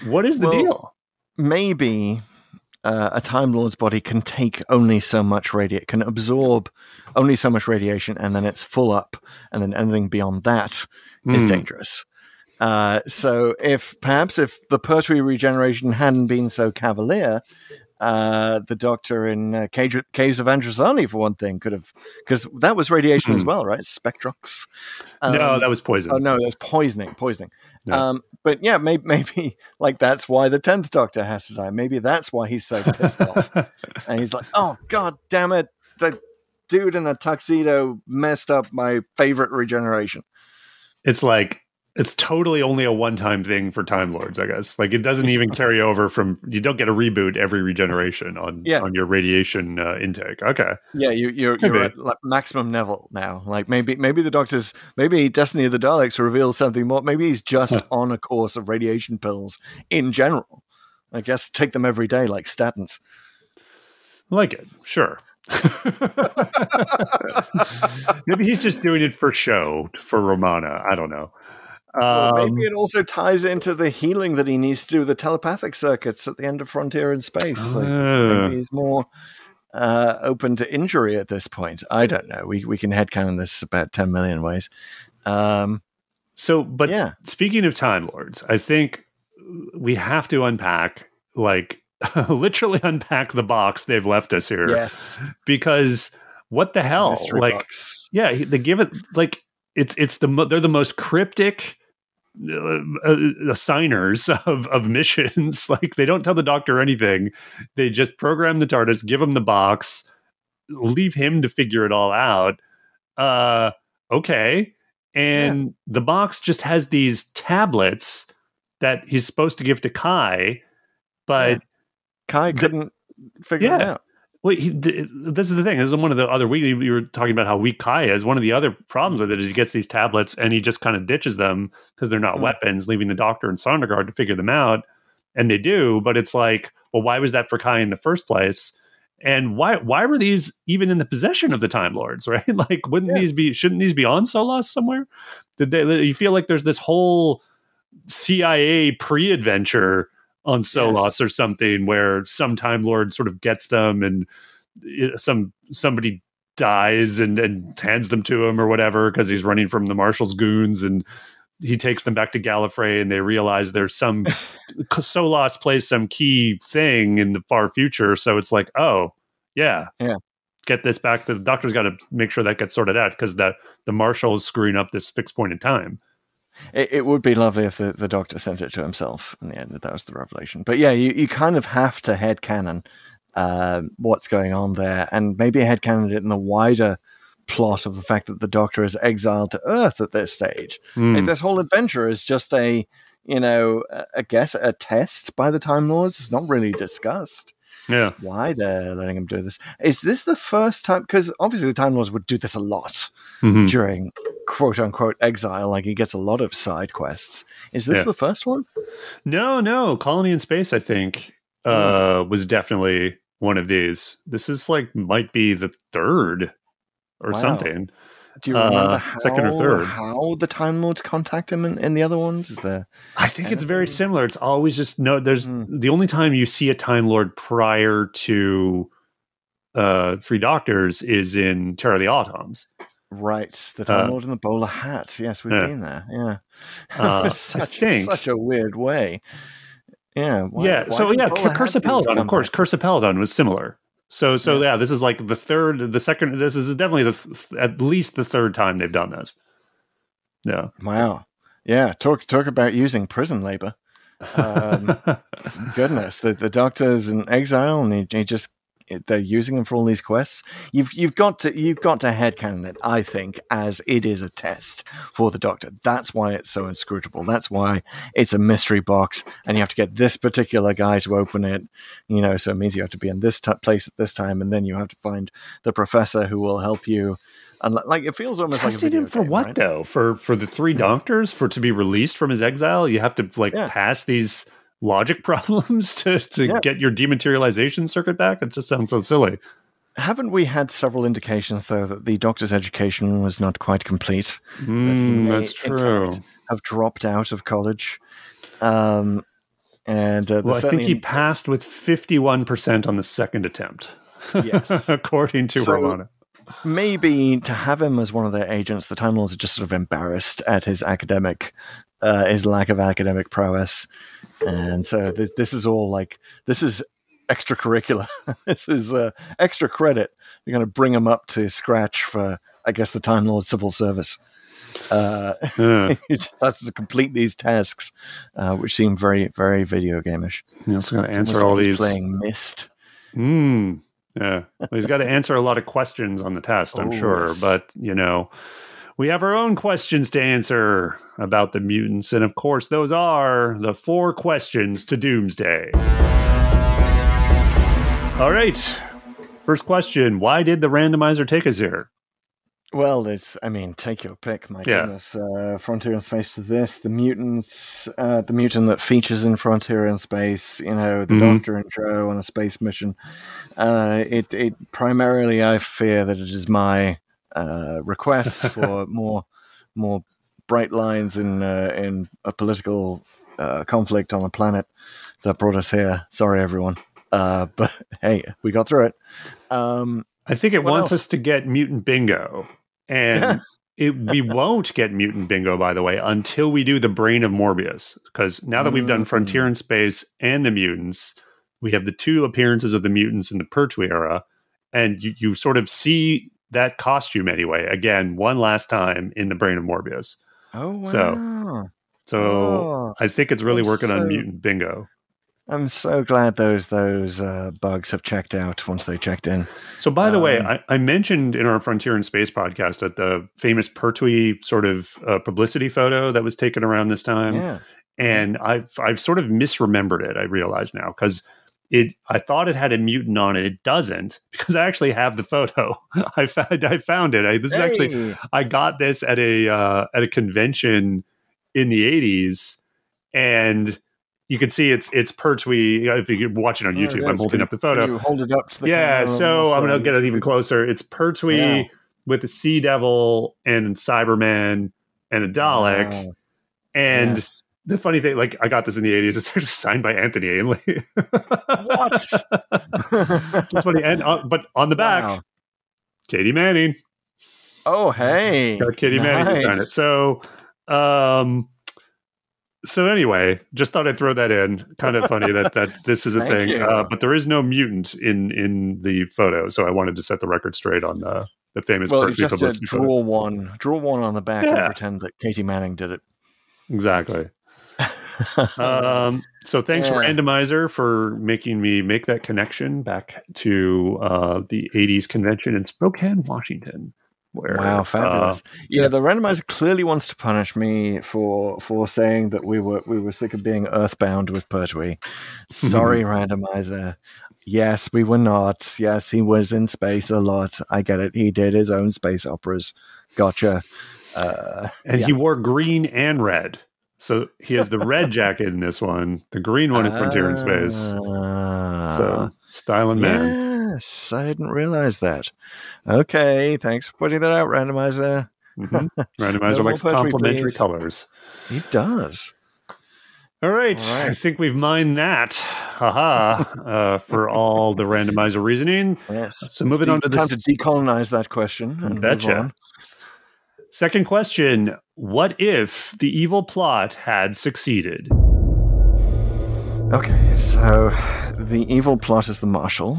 what is the well, deal? Maybe uh, a Time Lord's body can take only so much radiation, can absorb only so much radiation, and then it's full up, and then anything beyond that mm. is dangerous. Uh, so if perhaps if the Pertwee regeneration hadn't been so cavalier, uh, the Doctor in uh, Cage, Caves of Androzani, for one thing, could have, because that was radiation as well, right? Spectrox. Um, no, that was poison. Oh, no, that was poisoning, poisoning. No. Um, But yeah, maybe, maybe like that's why the tenth Doctor has to die. Maybe that's why he's so pissed off. And he's like, oh, God damn it. The dude in a tuxedo messed up my favorite regeneration. It's like, it's totally only a one-time thing for Time Lords, I guess. Like it doesn't even carry over from, you don't get a reboot every regeneration on, yeah. on your radiation uh, intake. Okay. Yeah, you, you're, you're at like maximum level now. Like maybe maybe the Doctor's, maybe Destiny of the Daleks reveals something more. Maybe he's just on a course of radiation pills in general. I guess take them every day like statins. I like it, sure. Maybe he's just doing it for show, for Romana. I don't know. Well, maybe it also ties into the healing that he needs to do with the telepathic circuits at the end of Frontier in Space. Like uh, maybe he's more uh, open to injury at this point. I don't know. We we can headcanon this about ten million ways. Um, so, but yeah. Speaking of Time Lords, I think we have to unpack, like, literally unpack the box they've left us here. Yes, because what the hell? Mystery like, box. Yeah, they give it like it's it's the they're the most cryptic assigners of, of missions. Like they don't tell the Doctor anything. They just program the TARDIS, give him the box, leave him to figure it all out. Uh, okay. And yeah. the box just has these tablets that he's supposed to give to Ky, but yeah. Ky couldn't th- figure yeah. it out. Well, he, this is the thing. This is one of the other weak. You were talking about how weak Ky is. One of the other problems with it is he gets these tablets and he just kind of ditches them because they're not mm. weapons, leaving the Doctor and Sondergaard to figure them out. And they do, but it's like, well, why was that for Ky in the first place? And why why were these even in the possession of the Time Lords? Right? Like, wouldn't yeah. these be? Shouldn't these be on Solos somewhere? Did they? You feel like there's this whole C I A pre-adventure on Solos yes. or something where some Time Lord sort of gets them and some somebody dies and, and hands them to him or whatever because he's running from the Marshal's goons, and he takes them back to Gallifrey and they realize there's some Solos plays some key thing in the far future. So it's like, oh yeah, yeah, get this back. The Doctor's got to make sure that gets sorted out because that the Marshal is screwing up this fixed point in time. It, it would be lovely if the, the Doctor sent it to himself in the end. That was the revelation. But yeah, you, you kind of have to headcanon uh, what's going on there, and maybe headcanon it in the wider plot of the fact that the Doctor is exiled to Earth at this stage. Mm. Like, this whole adventure is just a, you know, I guess a test by the Time Lords. It's not really discussed. Yeah, why they're letting him do this? Is this the first time? Because obviously the Time Lords would do this a lot mm-hmm. during "quote unquote" exile. Like he gets a lot of side quests. Is this yeah. the first one? No, no. Colony in Space, I think, uh, mm. was definitely one of these. This is like might be the third or wow. something. Do you remember uh, how, second or third? How the Time Lords contact him in, in the other ones? Is there? I think anything? It's very similar. It's always just no. There's mm. the only time you see a Time Lord prior to uh, Three Doctors is in Terror of the Autons. Right, the Time uh, Lord in the bowler hat. Yes, we've yeah. been there. Yeah, uh, such, I think such a weird way. Yeah, why, yeah. Why so yeah, Curse of Peladon. Of course, Curse of Peladon was similar. So, so yeah. yeah, this is like the third, the second, this is definitely the th- at least the third time they've done this. Yeah. Wow. Yeah. Talk, talk about using prison labor. Um, goodness. The, the Doctor's in exile and he, he just they're using them for all these quests. You've you've got to you've got to headcanon it, I think, as it is a test for the Doctor. That's why it's so inscrutable. That's why it's a mystery box, and you have to get this particular guy to open it. You know, so it means you have to be in this t- place at this time, and then you have to find the Professor who will help you. And like, it feels almost testing like a video him for game, what right? though? For for the three Doctors, for to be released from his exile, you have to like yeah. pass these logic problems to, to yeah. get your dematerialization circuit back. It just sounds so silly. Haven't we had several indications, though, that the Doctor's education was not quite complete? Mm, that he may, that's true. In fact, have dropped out of college. Um, and uh, well, I think he in- passed with fifty-one percent on the second attempt. Yes, according to so, Romana. Maybe to have him as one of their agents, the Time Lords are just sort of embarrassed at his academic, uh, his lack of academic prowess. And so this, this is all like, this is extracurricular. This is uh, extra credit. You're going to bring him up to scratch for, I guess, the Time Lord civil service. Uh, yeah. You just have to complete these tasks, uh, which seem very, very video game-ish. You're also going to answer all like these. Playing Myst. Hmm. Yeah, well, he's got to answer a lot of questions on the test, I'm oh, sure. Yes. But, you know, we have our own questions to answer about the mutants. And, of course, those are the four questions to Doomsday. All right. First question. Why did the randomizer take us here? Well, it's, I mean, take your pick, my yeah. goodness. Uh, Frontier in Space to this, the mutants, uh, the mutant that features in Frontier in Space, you know, the mm-hmm. Doctor intro on a space mission. Uh, it, it primarily, I fear that it is my uh, request for more more bright lines in uh, in a political uh, conflict on the planet that brought us here. Sorry, everyone. Uh, but hey, we got through it. Um, I think it what wants else? us to get mutant bingo. And it, we won't get mutant bingo, by the way, until we do the Brain of Morbius. Because now that we've done Frontier in Space and the mutants, we have the two appearances of the mutants in the Pertwee era. And you, you sort of see that costume anyway, again, one last time in the Brain of Morbius. Oh, wow. So, so oh, I think it's really working so- on mutant bingo. I'm so glad those those uh, bugs have checked out once they checked in. So, by the um, way, I, I mentioned in our Frontier in Space podcast that the famous Pertwee sort of uh, publicity photo that was taken around this time, yeah. and I've I've sort of misremembered it. I realize now because it I thought it had a mutant on it. It doesn't because I actually have the photo. I found I found it. I, this hey. is actually I got this at a uh, at a convention in the eighties and. You can see it's it's Pertwee. If you watch it on YouTube, oh, yes. I'm holding can, up the photo. Can you hold it up to the yeah, so I'm going to get it even closer. It's Pertwee yeah. with the Sea Devil and Cyberman and a Dalek. Wow. And yes. the funny thing, like I got this in the eighties. It's actually signed by Anthony Ainley. What? That's funny. And uh, but on the back, wow. Katie Manning. Oh hey, got Katie nice. Manning to sign it. So. um So anyway, just thought I'd throw that in. Kind of funny that, that this is a thing, uh, but there is no mutant in, in the photo. So I wanted to set the record straight on the, the famous. Well, just to draw photo. one, draw one on the back yeah. and pretend that Katie Manning did it. Exactly. um, so thanks yeah. randomizer for making me make that connection back to uh, the eighties convention in Spokane, Washington. Where, wow, fabulous! Uh, yeah, the randomizer clearly wants to punish me for for saying that we were we were sick of being earthbound with Pertwee. Sorry, randomizer. Yes, we were not. Yes, he was in space a lot. I get it. He did his own space operas. Gotcha. Uh, and yeah. he wore green and red, so he has the red jacket in this one. The green one in Frontier uh, in Space. So styling yeah. man. Yes, I didn't realize that. Okay, thanks for putting that out, randomizer. Mm-hmm. Randomizer no likes complementary please. colors. He does. All right, all right, I think we've mined that. Haha, uh, for all the randomizer reasoning. Yes. So moving de- on to the time to decolonize that question. And betcha. Second question: what if the evil plot had succeeded? Okay, so the evil plot is the Marshal.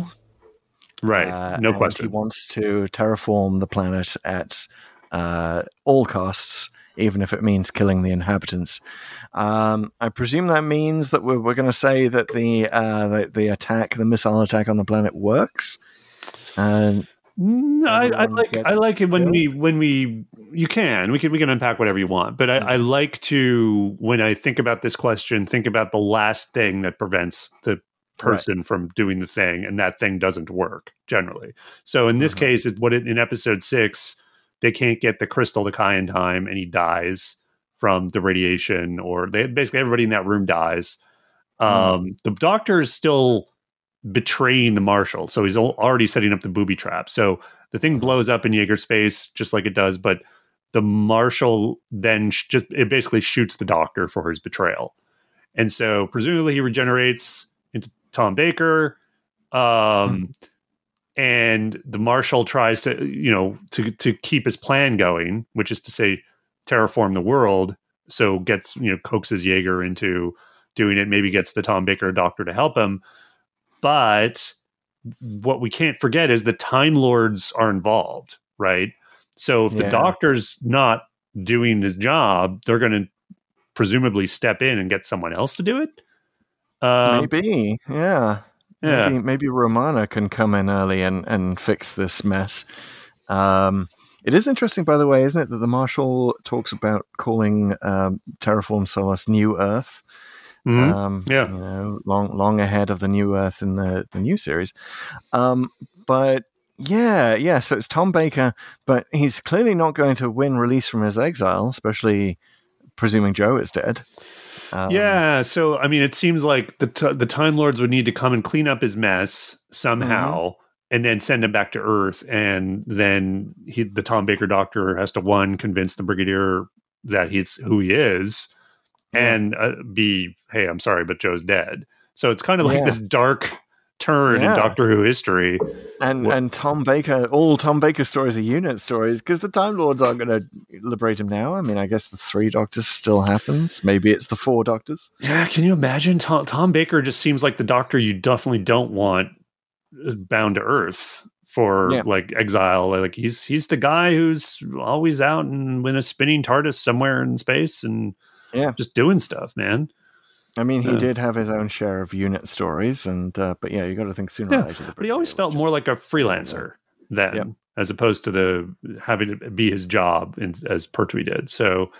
Right, uh, no question. He wants to terraform the planet at uh, all costs even if it means killing the inhabitants. Um, I presume that means that we're, we're going to say that the, uh, the the attack, the missile attack on the planet works. And no, I, I like I like killed. it when we when we you can we can we can unpack whatever you want. But I, mm-hmm. I like to, when I think about this question, think about the last thing that prevents the person right. from doing the thing, and that thing doesn't work generally. So in this mm-hmm. case, it's what it, in episode six. They can't get the crystal to Ky in time, and he dies from the radiation, or they basically everybody in that room dies. Um, mm. The Doctor is still betraying the Marshal, so he's already setting up the booby trap. So the thing blows up in Jaeger's face, just like it does, but the Marshal then sh- just it basically shoots the Doctor for his betrayal. And so presumably he regenerates into Tom Baker. Um, mm. And the Marshal tries to, you know, to, to keep his plan going, which is to say terraform the world. So gets, you know, coaxes Jaeger into doing it, maybe gets the Tom Baker Doctor to help him. But what we can't forget is the Time Lords are involved, right? So if yeah. the Doctor's not doing his job, they're going to presumably step in and get someone else to do it. Um, maybe, yeah. Yeah. Maybe, maybe Romana can come in early and, and fix this mess. Um, it is interesting, by the way, isn't it, that the Marshal talks about calling um, Terraform Solos New Earth? Mm-hmm. Um, yeah. You know, long long ahead of the New Earth in the, the new series. Um, but yeah, yeah, so it's Tom Baker, but he's clearly not going to win release from his exile, especially presuming Joe is dead. Um, yeah, so I mean, it seems like the t- the Time Lords would need to come and clean up his mess somehow, mm-hmm. and then send him back to Earth, and then he, the Tom Baker Doctor, has to one convince the Brigadier that he's who he is, yeah. and uh, be hey, I'm sorry, but Joe's dead. So it's kind of like yeah. this dark turn yeah. in Doctor Who history, and what? and Tom Baker, all Tom Baker stories are unit stories because the Time Lords aren't going to liberate him now. I mean, I guess the three Doctors still happens. Maybe it's the four Doctors. Yeah, can you imagine? Tom, Tom Baker just seems like the Doctor you definitely don't want bound to Earth for yeah. like exile. Like he's he's the guy who's always out and in a spinning TARDIS somewhere in space and yeah. just doing stuff, man. I mean, he yeah. did have his own share of unit stories, and uh, but yeah, you got to think sooner yeah. or later. But he always felt more like a freelancer then, yeah. as opposed to the having to be his job, in, as Pertwee did. So,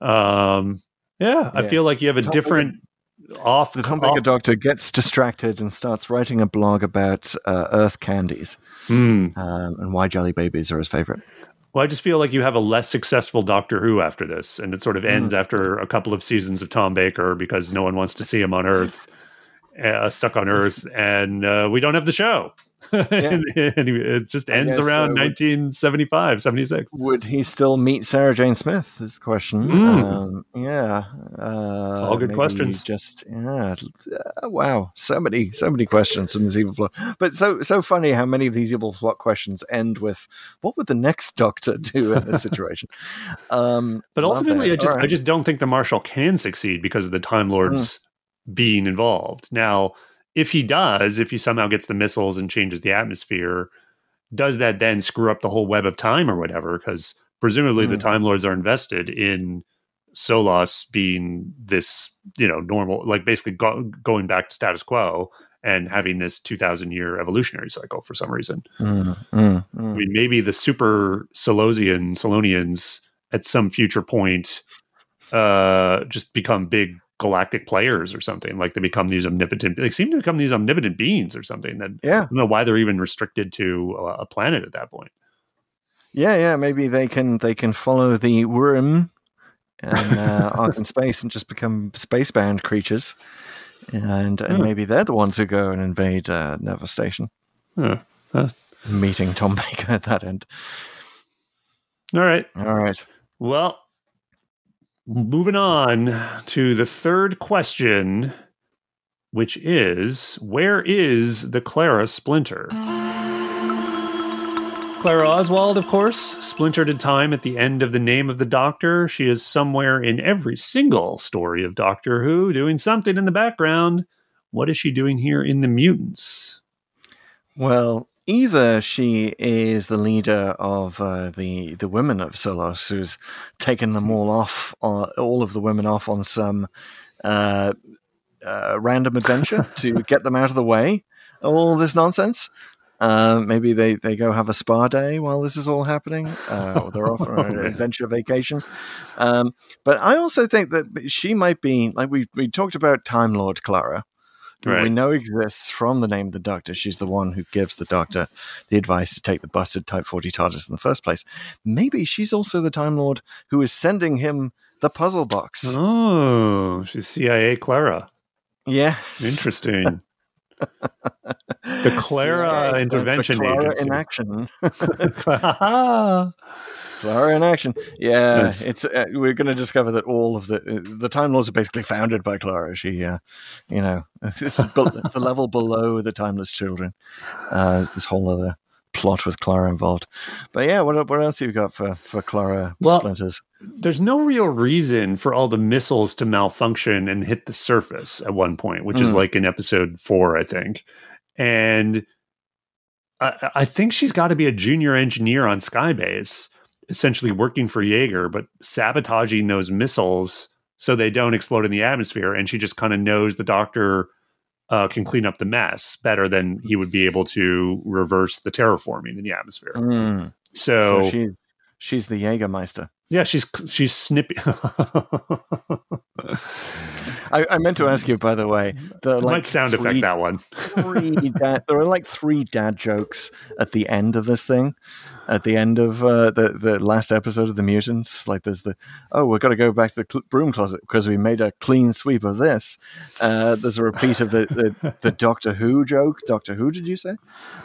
um, yeah, I yes. feel like you have a Tom different Baker, off. The Tom Baker off, Doctor gets distracted and starts writing a blog about uh, Earth candies mm. um, and why jelly babies are his favorite. Well, I just feel like you have a less successful Doctor Who after this, and it sort of ends mm. after a couple of seasons of Tom Baker because no one wants to see him on Earth, uh, stuck on Earth, and uh, we don't have the show. Yeah. and it just ends around so. nineteen seventy-five, seventy-six. Would he still meet Sarah Jane Smith is the question. Mm. Um, yeah. Uh, it's all good questions. Just, yeah. Uh, wow. So many, so many questions from this evil plot. But so, so funny how many of these evil plot questions end with, what would the next Doctor do in this situation? um, but ultimately, I just, right. I just don't think the Marshal can succeed because of the Time Lords mm. being involved. Now, if he does, if he somehow gets the missiles and changes the atmosphere, does that then screw up the whole web of time or whatever? Because presumably mm. the Time Lords are invested in Solos being this, you know, normal, like basically go- going back to status quo and having this two thousand year evolutionary cycle for some reason. Mm, mm, mm. I mean, maybe the super Solosian, Solonians at some future point uh, just become big galactic players or something, like they become these omnipotent they seem to become these omnipotent beings or something that yeah. I don't know why they're even restricted to a planet at that point. Yeah, yeah, maybe they can they can follow the worm and uh, Ark in Space and just become space-bound creatures. And and yeah. maybe they're the ones who go and invade uh, Nova Station. Huh. Huh. Meeting Tom Baker at that end. All right. All right. Well, moving on to the third question, which is, where is the Clara Splinter? Clara Oswald, of course, splintered in time at the end of the name of the Doctor. She is somewhere in every single story of Doctor Who, doing something in the background. What is she doing here in The Mutants? Well, Either she is the leader of uh, the the women of Solos, who's taken them all off, uh, all of the women off on some uh, uh, random adventure to get them out of the way. All this nonsense. Uh, maybe they, they go have a spa day while this is all happening, uh, or they're off on an adventure vacation. Um, but I also think that she might be, like we we talked about Time Lord Clara, who right. we know exists from the name of the Doctor. She's the one who gives the Doctor the advice to take the busted Type forty TARDIS in the first place. Maybe she's also the Time Lord who is sending him the puzzle box. Oh, she's C I A Clara. Yes. Interesting. The Clara C I A intervention the Clara agency. in action. Clara in action. Yeah, nice. It's uh, we're going to discover that all of the uh, the Time Lords are basically founded by Clara. She, uh, you know, it's the level below the Timeless Children. Uh, there's this whole other plot with Clara involved. But yeah, what what else have you got for for Clara well, splinters? There's no real reason for all the missiles to malfunction and hit the surface at one point, which mm. is like in episode four, I think. And I, I think she's got to be a junior engineer on Skybase, essentially working for Jaeger, but sabotaging those missiles so they don't explode in the atmosphere. And she just kind of knows the Doctor uh, can clean up the mess better than he would be able to reverse the terraforming in the atmosphere. Mm. So, so she's, she's the Jägermeister. Yeah, she's she's snippy. I, I meant to ask you, by the way. The like might sound three, effect that one. three dad, there are like three dad jokes at the end of this thing. At the end of uh, the the last episode of The Mutants, like there's the oh, we've got to go back to the cl- broom closet because we made a clean sweep of this. Uh, there's a repeat of the, the, the Doctor Who joke. Doctor Who, did you say?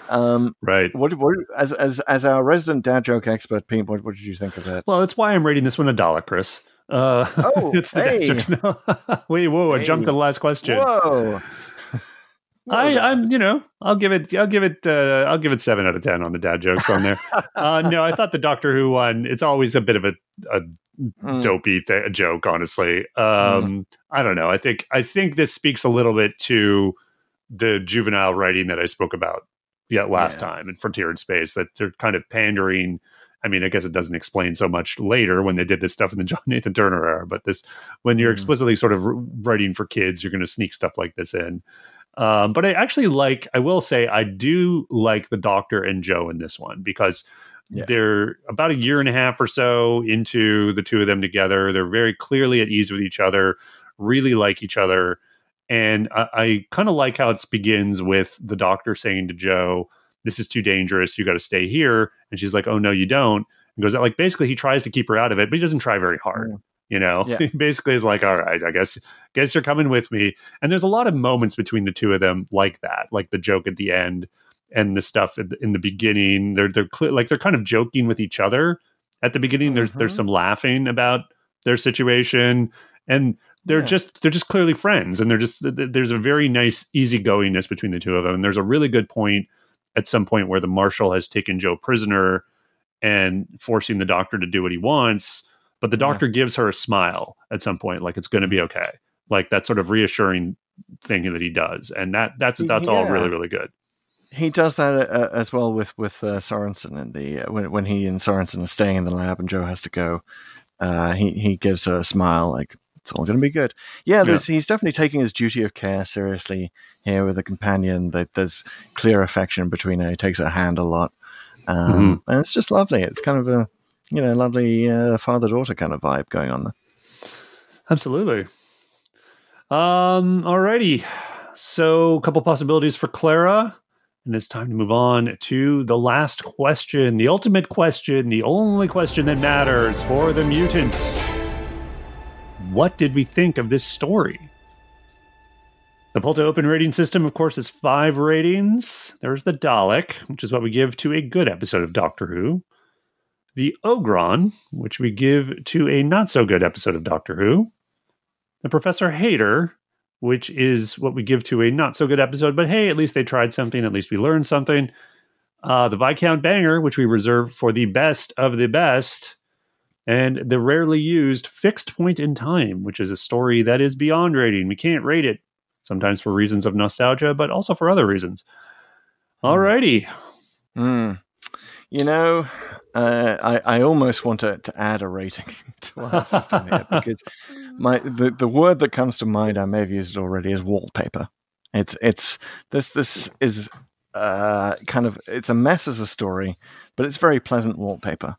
Um, right. What what as as as our resident dad joke expert, Pete? What, what did you think of that? Well, that's why I'm rating this one a dollar, Chris. Uh, oh, it's the hey. dad jokes now. Wait, whoa! Hey. I jumped to the last question. Whoa. I, I'm, you know, I'll give it, I'll give it, uh, I'll give it seven out of ten on the dad jokes on there. uh, no, I thought the Doctor Who one. It's always a bit of a, a mm. dopey th- joke, honestly. Um, mm. I don't know. I think, I think this speaks a little bit to the juvenile writing that I spoke about yet last yeah. time in Frontier in Space. That they're kind of pandering. I mean, I guess it doesn't explain so much later when they did this stuff in the John Nathan Turner era. But this, when you're explicitly sort of writing for kids, you're going to sneak stuff like this in. Um, but I actually like, I will say, I do like the Doctor and Joe in this one because yeah. they're about a year and a half or so into the two of them together. They're very clearly at ease with each other, really like each other. And I, I kind of like how it begins with the Doctor saying to Joe, this is too dangerous. You got to stay here. And she's like, oh, no, you don't. And goes out like, basically, he tries to keep her out of it, but he doesn't try very hard. Yeah. You know, yeah. he basically is like, all right, I guess, guess you're coming with me. And there's a lot of moments between the two of them like that, like the joke at the end and the stuff in the, in the beginning. They're they're cl- like they're kind of joking with each other at the beginning. Mm-hmm. There's there's some laughing about their situation, and they're yeah. just they're just clearly friends. And they're just there's a very nice easygoingness between the two of them. And there's a really good point at some point where the Marshal has taken Joe prisoner and forcing the Doctor to do what he wants. But the Doctor yeah. gives her a smile at some point, like it's going to be okay, like that sort of reassuring thing that he does, and that that's that's yeah. all really really good. He does that uh, as well with with uh, Sorensen and the uh, when when he and Sorensen are staying in the lab and Joe has to go. Uh, he he gives her a smile, like it's all going to be good. Yeah, there's, yeah, he's definitely taking his duty of care seriously here with a companion. That there's clear affection between her. He takes her hand a lot, um, mm-hmm. and it's just lovely. It's kind of a You know, lovely uh, father-daughter kind of vibe going on there. Absolutely. Um, alrighty. So, a couple possibilities for Clara. And it's time to move on to the last question, the ultimate question, the only question that matters for the Mutants. What did we think of this story? The Pull to Open rating system, of course, is five ratings. There's the Dalek, which is what we give to a good episode of Doctor Who. The Ogron, which we give to a not-so-good episode of Doctor Who. The Professor Hater, which is what we give to a not-so-good episode, but hey, at least they tried something, at least we learned something. Uh, the Viscount Banger, which we reserve for the best of the best. And the rarely used Fixed Point in Time, which is a story that is beyond rating. We can't rate it, sometimes for reasons of nostalgia, but also for other reasons. Alrighty. Mm. You know, uh, I, I almost want to, to add a rating to our system here, because my the, the word that comes to mind, I may have used it already, is wallpaper. It's it's this this is uh, kind of, it's a mess as a story, but it's very pleasant wallpaper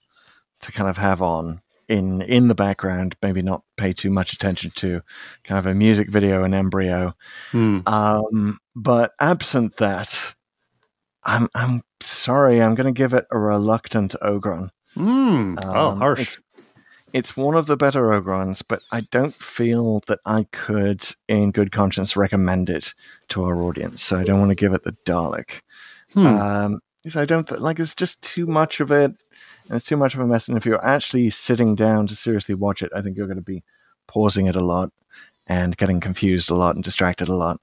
to kind of have on in in the background, maybe not pay too much attention to, kind of a music video in embryo. Mm. Um, but absent that, I'm I'm sorry, I'm going to give it a reluctant Ogron. Mm. Um, oh, harsh. It's, it's one of the better Ogrons, but I don't feel that I could, in good conscience, recommend it to our audience. So I don't want to give it the Dalek. Hmm. Um, so I don't th- like. It's just too much of it, and it's too much of a mess. And if you're actually sitting down to seriously watch it, I think you're going to be pausing it a lot and getting confused a lot and distracted a lot.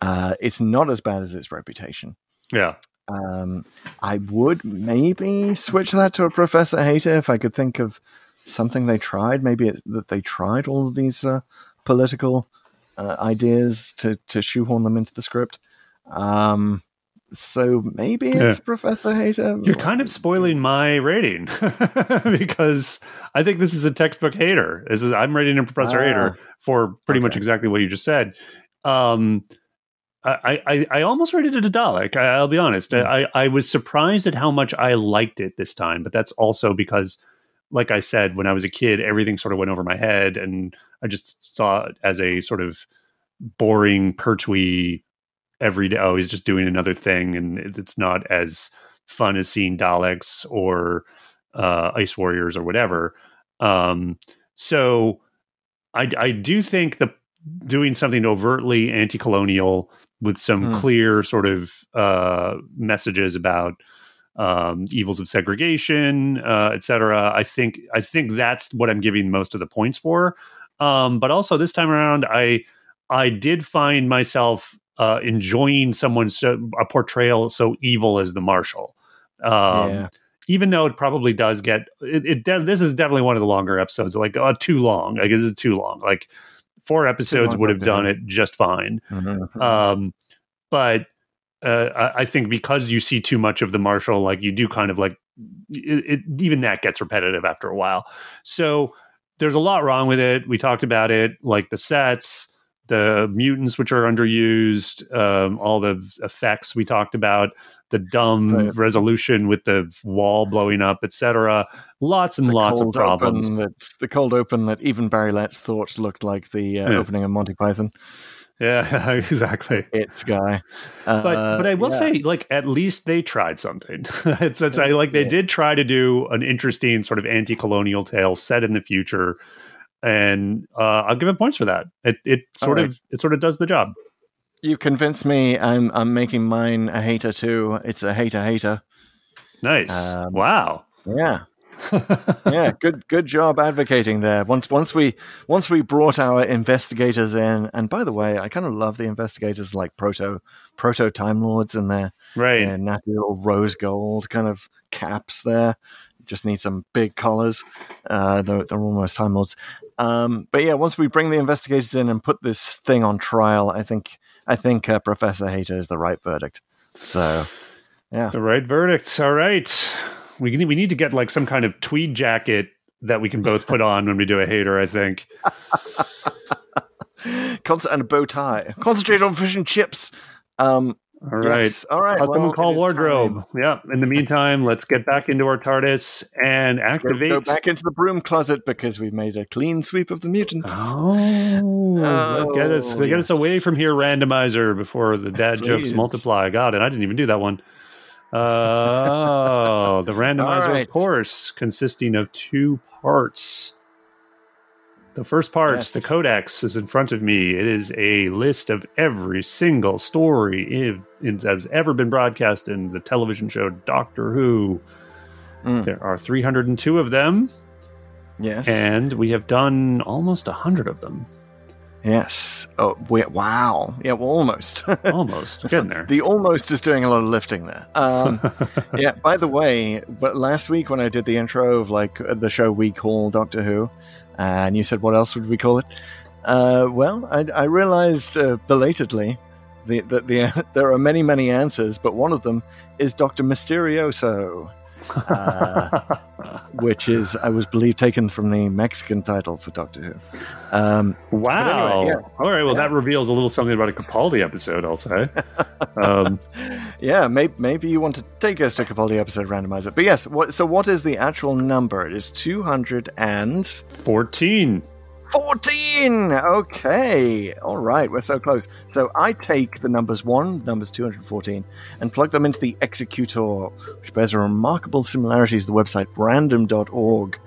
Uh, it's not as bad as its reputation. Yeah. Um, I would maybe switch that to a Professor Hater if I could think of something they tried. Maybe it's that they tried all of these uh, political uh, ideas to, to shoehorn them into the script. Um, so maybe it's yeah. Professor Hater. You're kind of spoiling my rating because I think this is a textbook hater. This is I'm rating a Professor ah, Hater for pretty okay. much exactly what you just said. Um, I, I, I almost rated it a Dalek. I, I'll be honest. I, I was surprised at how much I liked it this time, but that's also because, like I said, when I was a kid, everything sort of went over my head, and I just saw it as a sort of boring Pertwee every day. Oh, he's just doing another thing, and it, it's not as fun as seeing Daleks or uh, Ice Warriors or whatever. Um, so I, I do think the doing something overtly anti-colonial with some mm. clear sort of uh, messages about um, evils of segregation, uh, et cetera. I think, I think that's what I'm giving most of the points for. Um, but also this time around, I, I did find myself uh, enjoying someone, so, a portrayal so evil as the Marshal. Um, yeah. Even though it probably does get, it, it de- this is definitely one of the longer episodes, like uh, too long. Like this is too long. Like four episodes would have done it just fine. Mm-hmm. Um, but, Uh, I think because you see too much of the Marshal, like you do kind of like it, it, even that gets repetitive after a while. So there's a lot wrong with it. We talked about it, like the sets, the mutants, which are underused, um, all the effects we talked about, the dumb right. resolution with the wall blowing up, et cetera. Lots and the lots of problems. That, the cold open that even Barry Letts thought looked like the uh, yeah. opening of Monty Python. Yeah, exactly. It's Ky. Uh, but but I will yeah. say, like, at least they tried something. it's, it's, I, like, they yeah. did try to do an interesting sort of anti-colonial tale set in the future. And uh, I'll give it points for that. It it sort right. of it sort of does the job. You convinced me. I'm I'm making mine a hater too. It's a hater hater. Nice. Um, wow. Yeah. yeah, good good job advocating there. Once once we once we brought our investigators in, and by the way, I kind of love the investigators, like proto proto Time Lords in their right their natural rose gold kind of caps there. Just need some big collars. Uh, they're, they're almost Time Lords. Um, but yeah, once we bring the investigators in and put this thing on trial, I think I think uh, Professor Hater is the right verdict. So yeah, the right verdict. All right. We need, we need to get like some kind of tweed jacket that we can both put on when we do a hater, I think. Concert and a bow tie. Concentrate on fish and chips. Um, all right. Yes. All right. Well, someone call wardrobe. Yeah. In the meantime, let's get back into our TARDIS and activate. Go, go back into the broom closet because we've made a clean sweep of the mutants. Oh, oh get us, yes. get us away from here, randomizer, before the dad Please. jokes multiply. God, and I didn't even do that one. Oh, uh, the randomizer, right. of course, consisting of two parts. The first part, yes. the codex, is in front of me. It is a list of every single story that has ever been broadcast in the television show Doctor Who. Mm. There are three hundred two of them. Yes. And we have done almost one hundred of them. Yes. Oh, we, wow. Yeah, well, almost. Almost. Getting there. The almost is doing a lot of lifting there. Um, yeah, by the way, but last week when I did the intro of like the show we call Doctor Who, uh, and you said, what else would we call it? Uh, well, I, I realized uh, belatedly The, the, the, there are many, many answers, but one of them is Doctor Mysterioso, uh, which is, I was believed, taken from the Mexican title for Doctor Who. Um, wow. Anyway, yes. All right. Well, yeah. That reveals a little something about a Capaldi episode, I'll say. Um, yeah, maybe, maybe you want to take us to Capaldi episode, randomize it. But yes, what, so what is the actual number? It is two hundred fourteen. Fourteen. Okay. All right. We're so close. So I take the numbers one, numbers two hundred fourteen, and plug them into the executor, which bears a remarkable similarity to the website random dot org,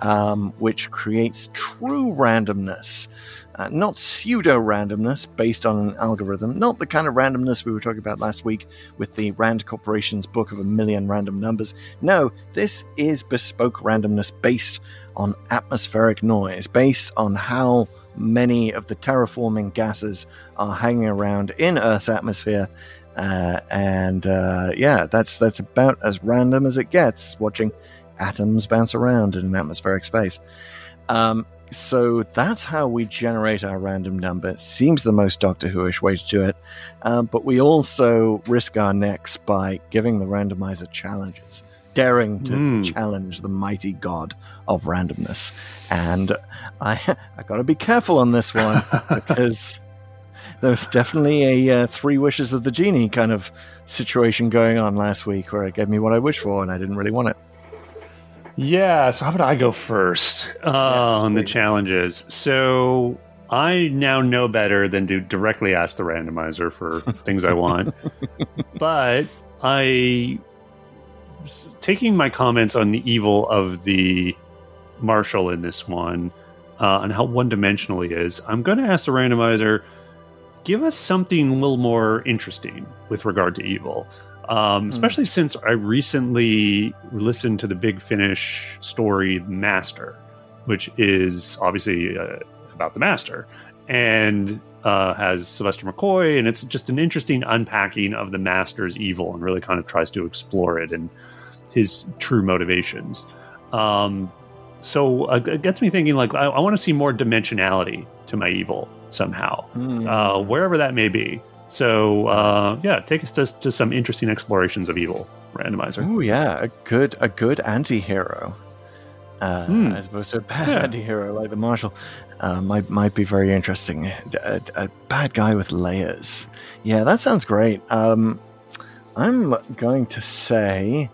um, which creates true randomness, uh, not pseudo randomness based on an algorithm. Not the kind of randomness we were talking about last week with the Rand Corporation's book of a million random numbers. No, this is bespoke randomness based on atmospheric noise, based on how many of the terraforming gases are hanging around in Earth's atmosphere, uh, and uh, yeah, that's that's about as random as it gets, watching atoms bounce around in an atmospheric space. Um, so that's how we generate our random number. It seems the most Doctor Who-ish way to do it, um, but we also risk our necks by giving the randomizer challenges, daring to mm. challenge the mighty god of randomness. And I I got to be careful on this one because there's definitely a uh, three wishes of the genie kind of situation going on last week where it gave me what I wished for and I didn't really want it. Yeah, so how about I go first uh, yes, on the challenges? So I now know better than to directly ask the randomizer for things I want. But I... taking my comments on the evil of the Marshal in this one uh, and how one-dimensional he is, I'm going to ask the randomizer, give us something a little more interesting with regard to evil. Um, mm. Especially since I recently listened to the Big Finish story Master, which is obviously uh, about the Master and uh, has Sylvester McCoy. And it's just an interesting unpacking of the Master's evil and really kind of tries to explore it and his true motivations. Um, so uh, it gets me thinking, like, I, I want to see more dimensionality to my evil somehow, mm. uh, wherever that may be. So, uh, yeah, take us to, to some interesting explorations of evil, randomizer. Oh, yeah, a good, a good anti-hero. Uh, hmm. As opposed to a bad yeah. anti-hero like the Marshal, uh, might might be very interesting. A, a bad guy with layers. Yeah, that sounds great. Um, I'm going to say...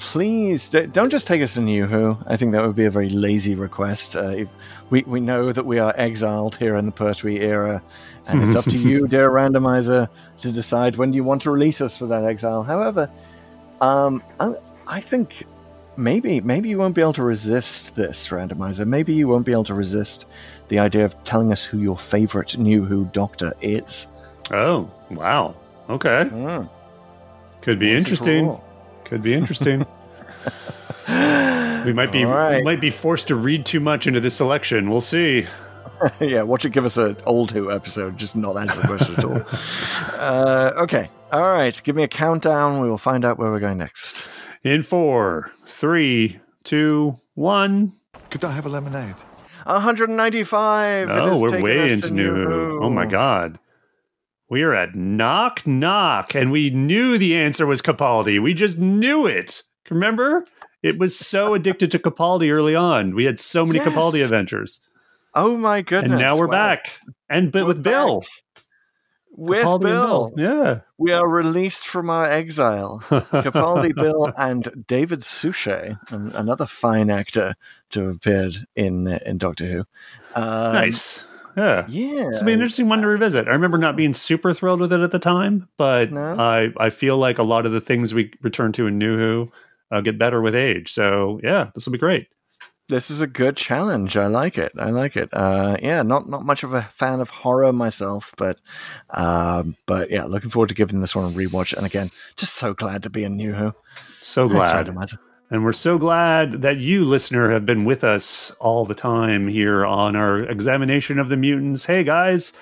Please don't just take us to New Who. I think that would be a very lazy request. Uh, we we know that we are exiled here in the Pertwee era, and it's up to you, dear randomizer, to decide when do you want to release us for that exile. However, um, I, I think maybe maybe you won't be able to resist this, randomizer. Maybe you won't be able to resist the idea of telling us who your favorite New Who Doctor is. Oh wow! Okay, mm. could be interesting. Could be interesting. we might be right. we might be forced to read too much into this selection. We'll see. yeah, watch it give us an old Who episode, just not answer the question at all. Uh, okay. All right. Give me a countdown. We will find out where we're going next. In four, three, two, one. Could I have a lemonade? one hundred ninety-five. Oh, we're way into New Who. Oh my god. We are at Knock Knock, and we knew the answer was Capaldi. We just knew it. Remember? It was so addicted to Capaldi early on. We had so many yes. Capaldi adventures. Oh, my goodness. And now we're well, back. And but with Bill. Back. With Capaldi Bill. Bill. Yeah. We are released from our exile. Capaldi, Bill, and David Suchet, another fine actor to have appeared in, in Doctor Who. Um, nice. Yeah. yeah, it's been an interesting one to revisit. I remember not being super thrilled with it at the time, but no? I, I feel like a lot of the things we return to in New Who uh, get better with age. So yeah, this will be great. This is a good challenge. I like it. I like it. Uh, yeah, not not much of a fan of horror myself, but um, but yeah, looking forward to giving this one a rewatch. And again, just so glad to be in New Who. So glad. And we're so glad that you, listener, have been with us all the time here on our examination of the mutants. Hey, guys,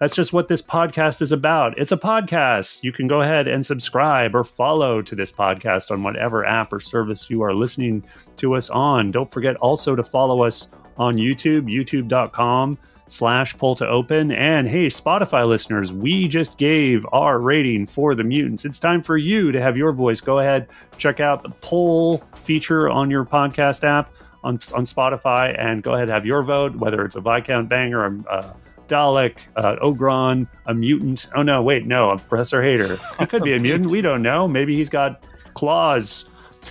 that's just what this podcast is about. It's a podcast. You can go ahead and subscribe or follow to this podcast on whatever app or service you are listening to us on. Don't forget also to follow us on YouTube, youtube dot com slash pull to open. And hey, Spotify listeners, we just gave our rating for The Mutants. It's time for you to have your voice. Go ahead, check out the poll feature on your podcast app on, on Spotify, and go ahead, have your vote, whether it's a Viscount banger, a uh, Dalek, uh, Ogron, a mutant. Oh, no, wait, no, a Professor Hater. It could be a mutant. We don't know. Maybe he's got claws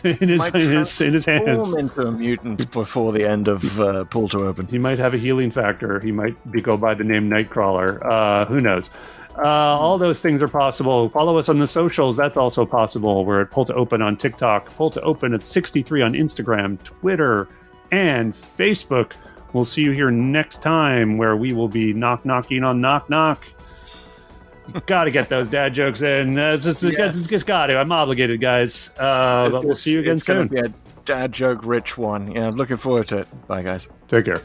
in his, in his, in his hands. He might transform into a mutant before the end of uh, Pull to Open. He might have a healing factor. He might be, go by the name Nightcrawler. Uh, who knows? Uh, all those things are possible. Follow us on the socials. That's also possible. We're at Pull to Open on TikTok, Pull to Open at sixty-three on Instagram, Twitter, and Facebook. We'll see you here next time, where we will be knock knocking on knock knock. Got to get those dad jokes in. Uh, it's just, yes. it's just got to. I'm obligated, guys. Uh, but we'll see you again it's soon. It's going to be a dad joke rich one. Yeah, I'm looking forward to it. Bye, guys. Take care.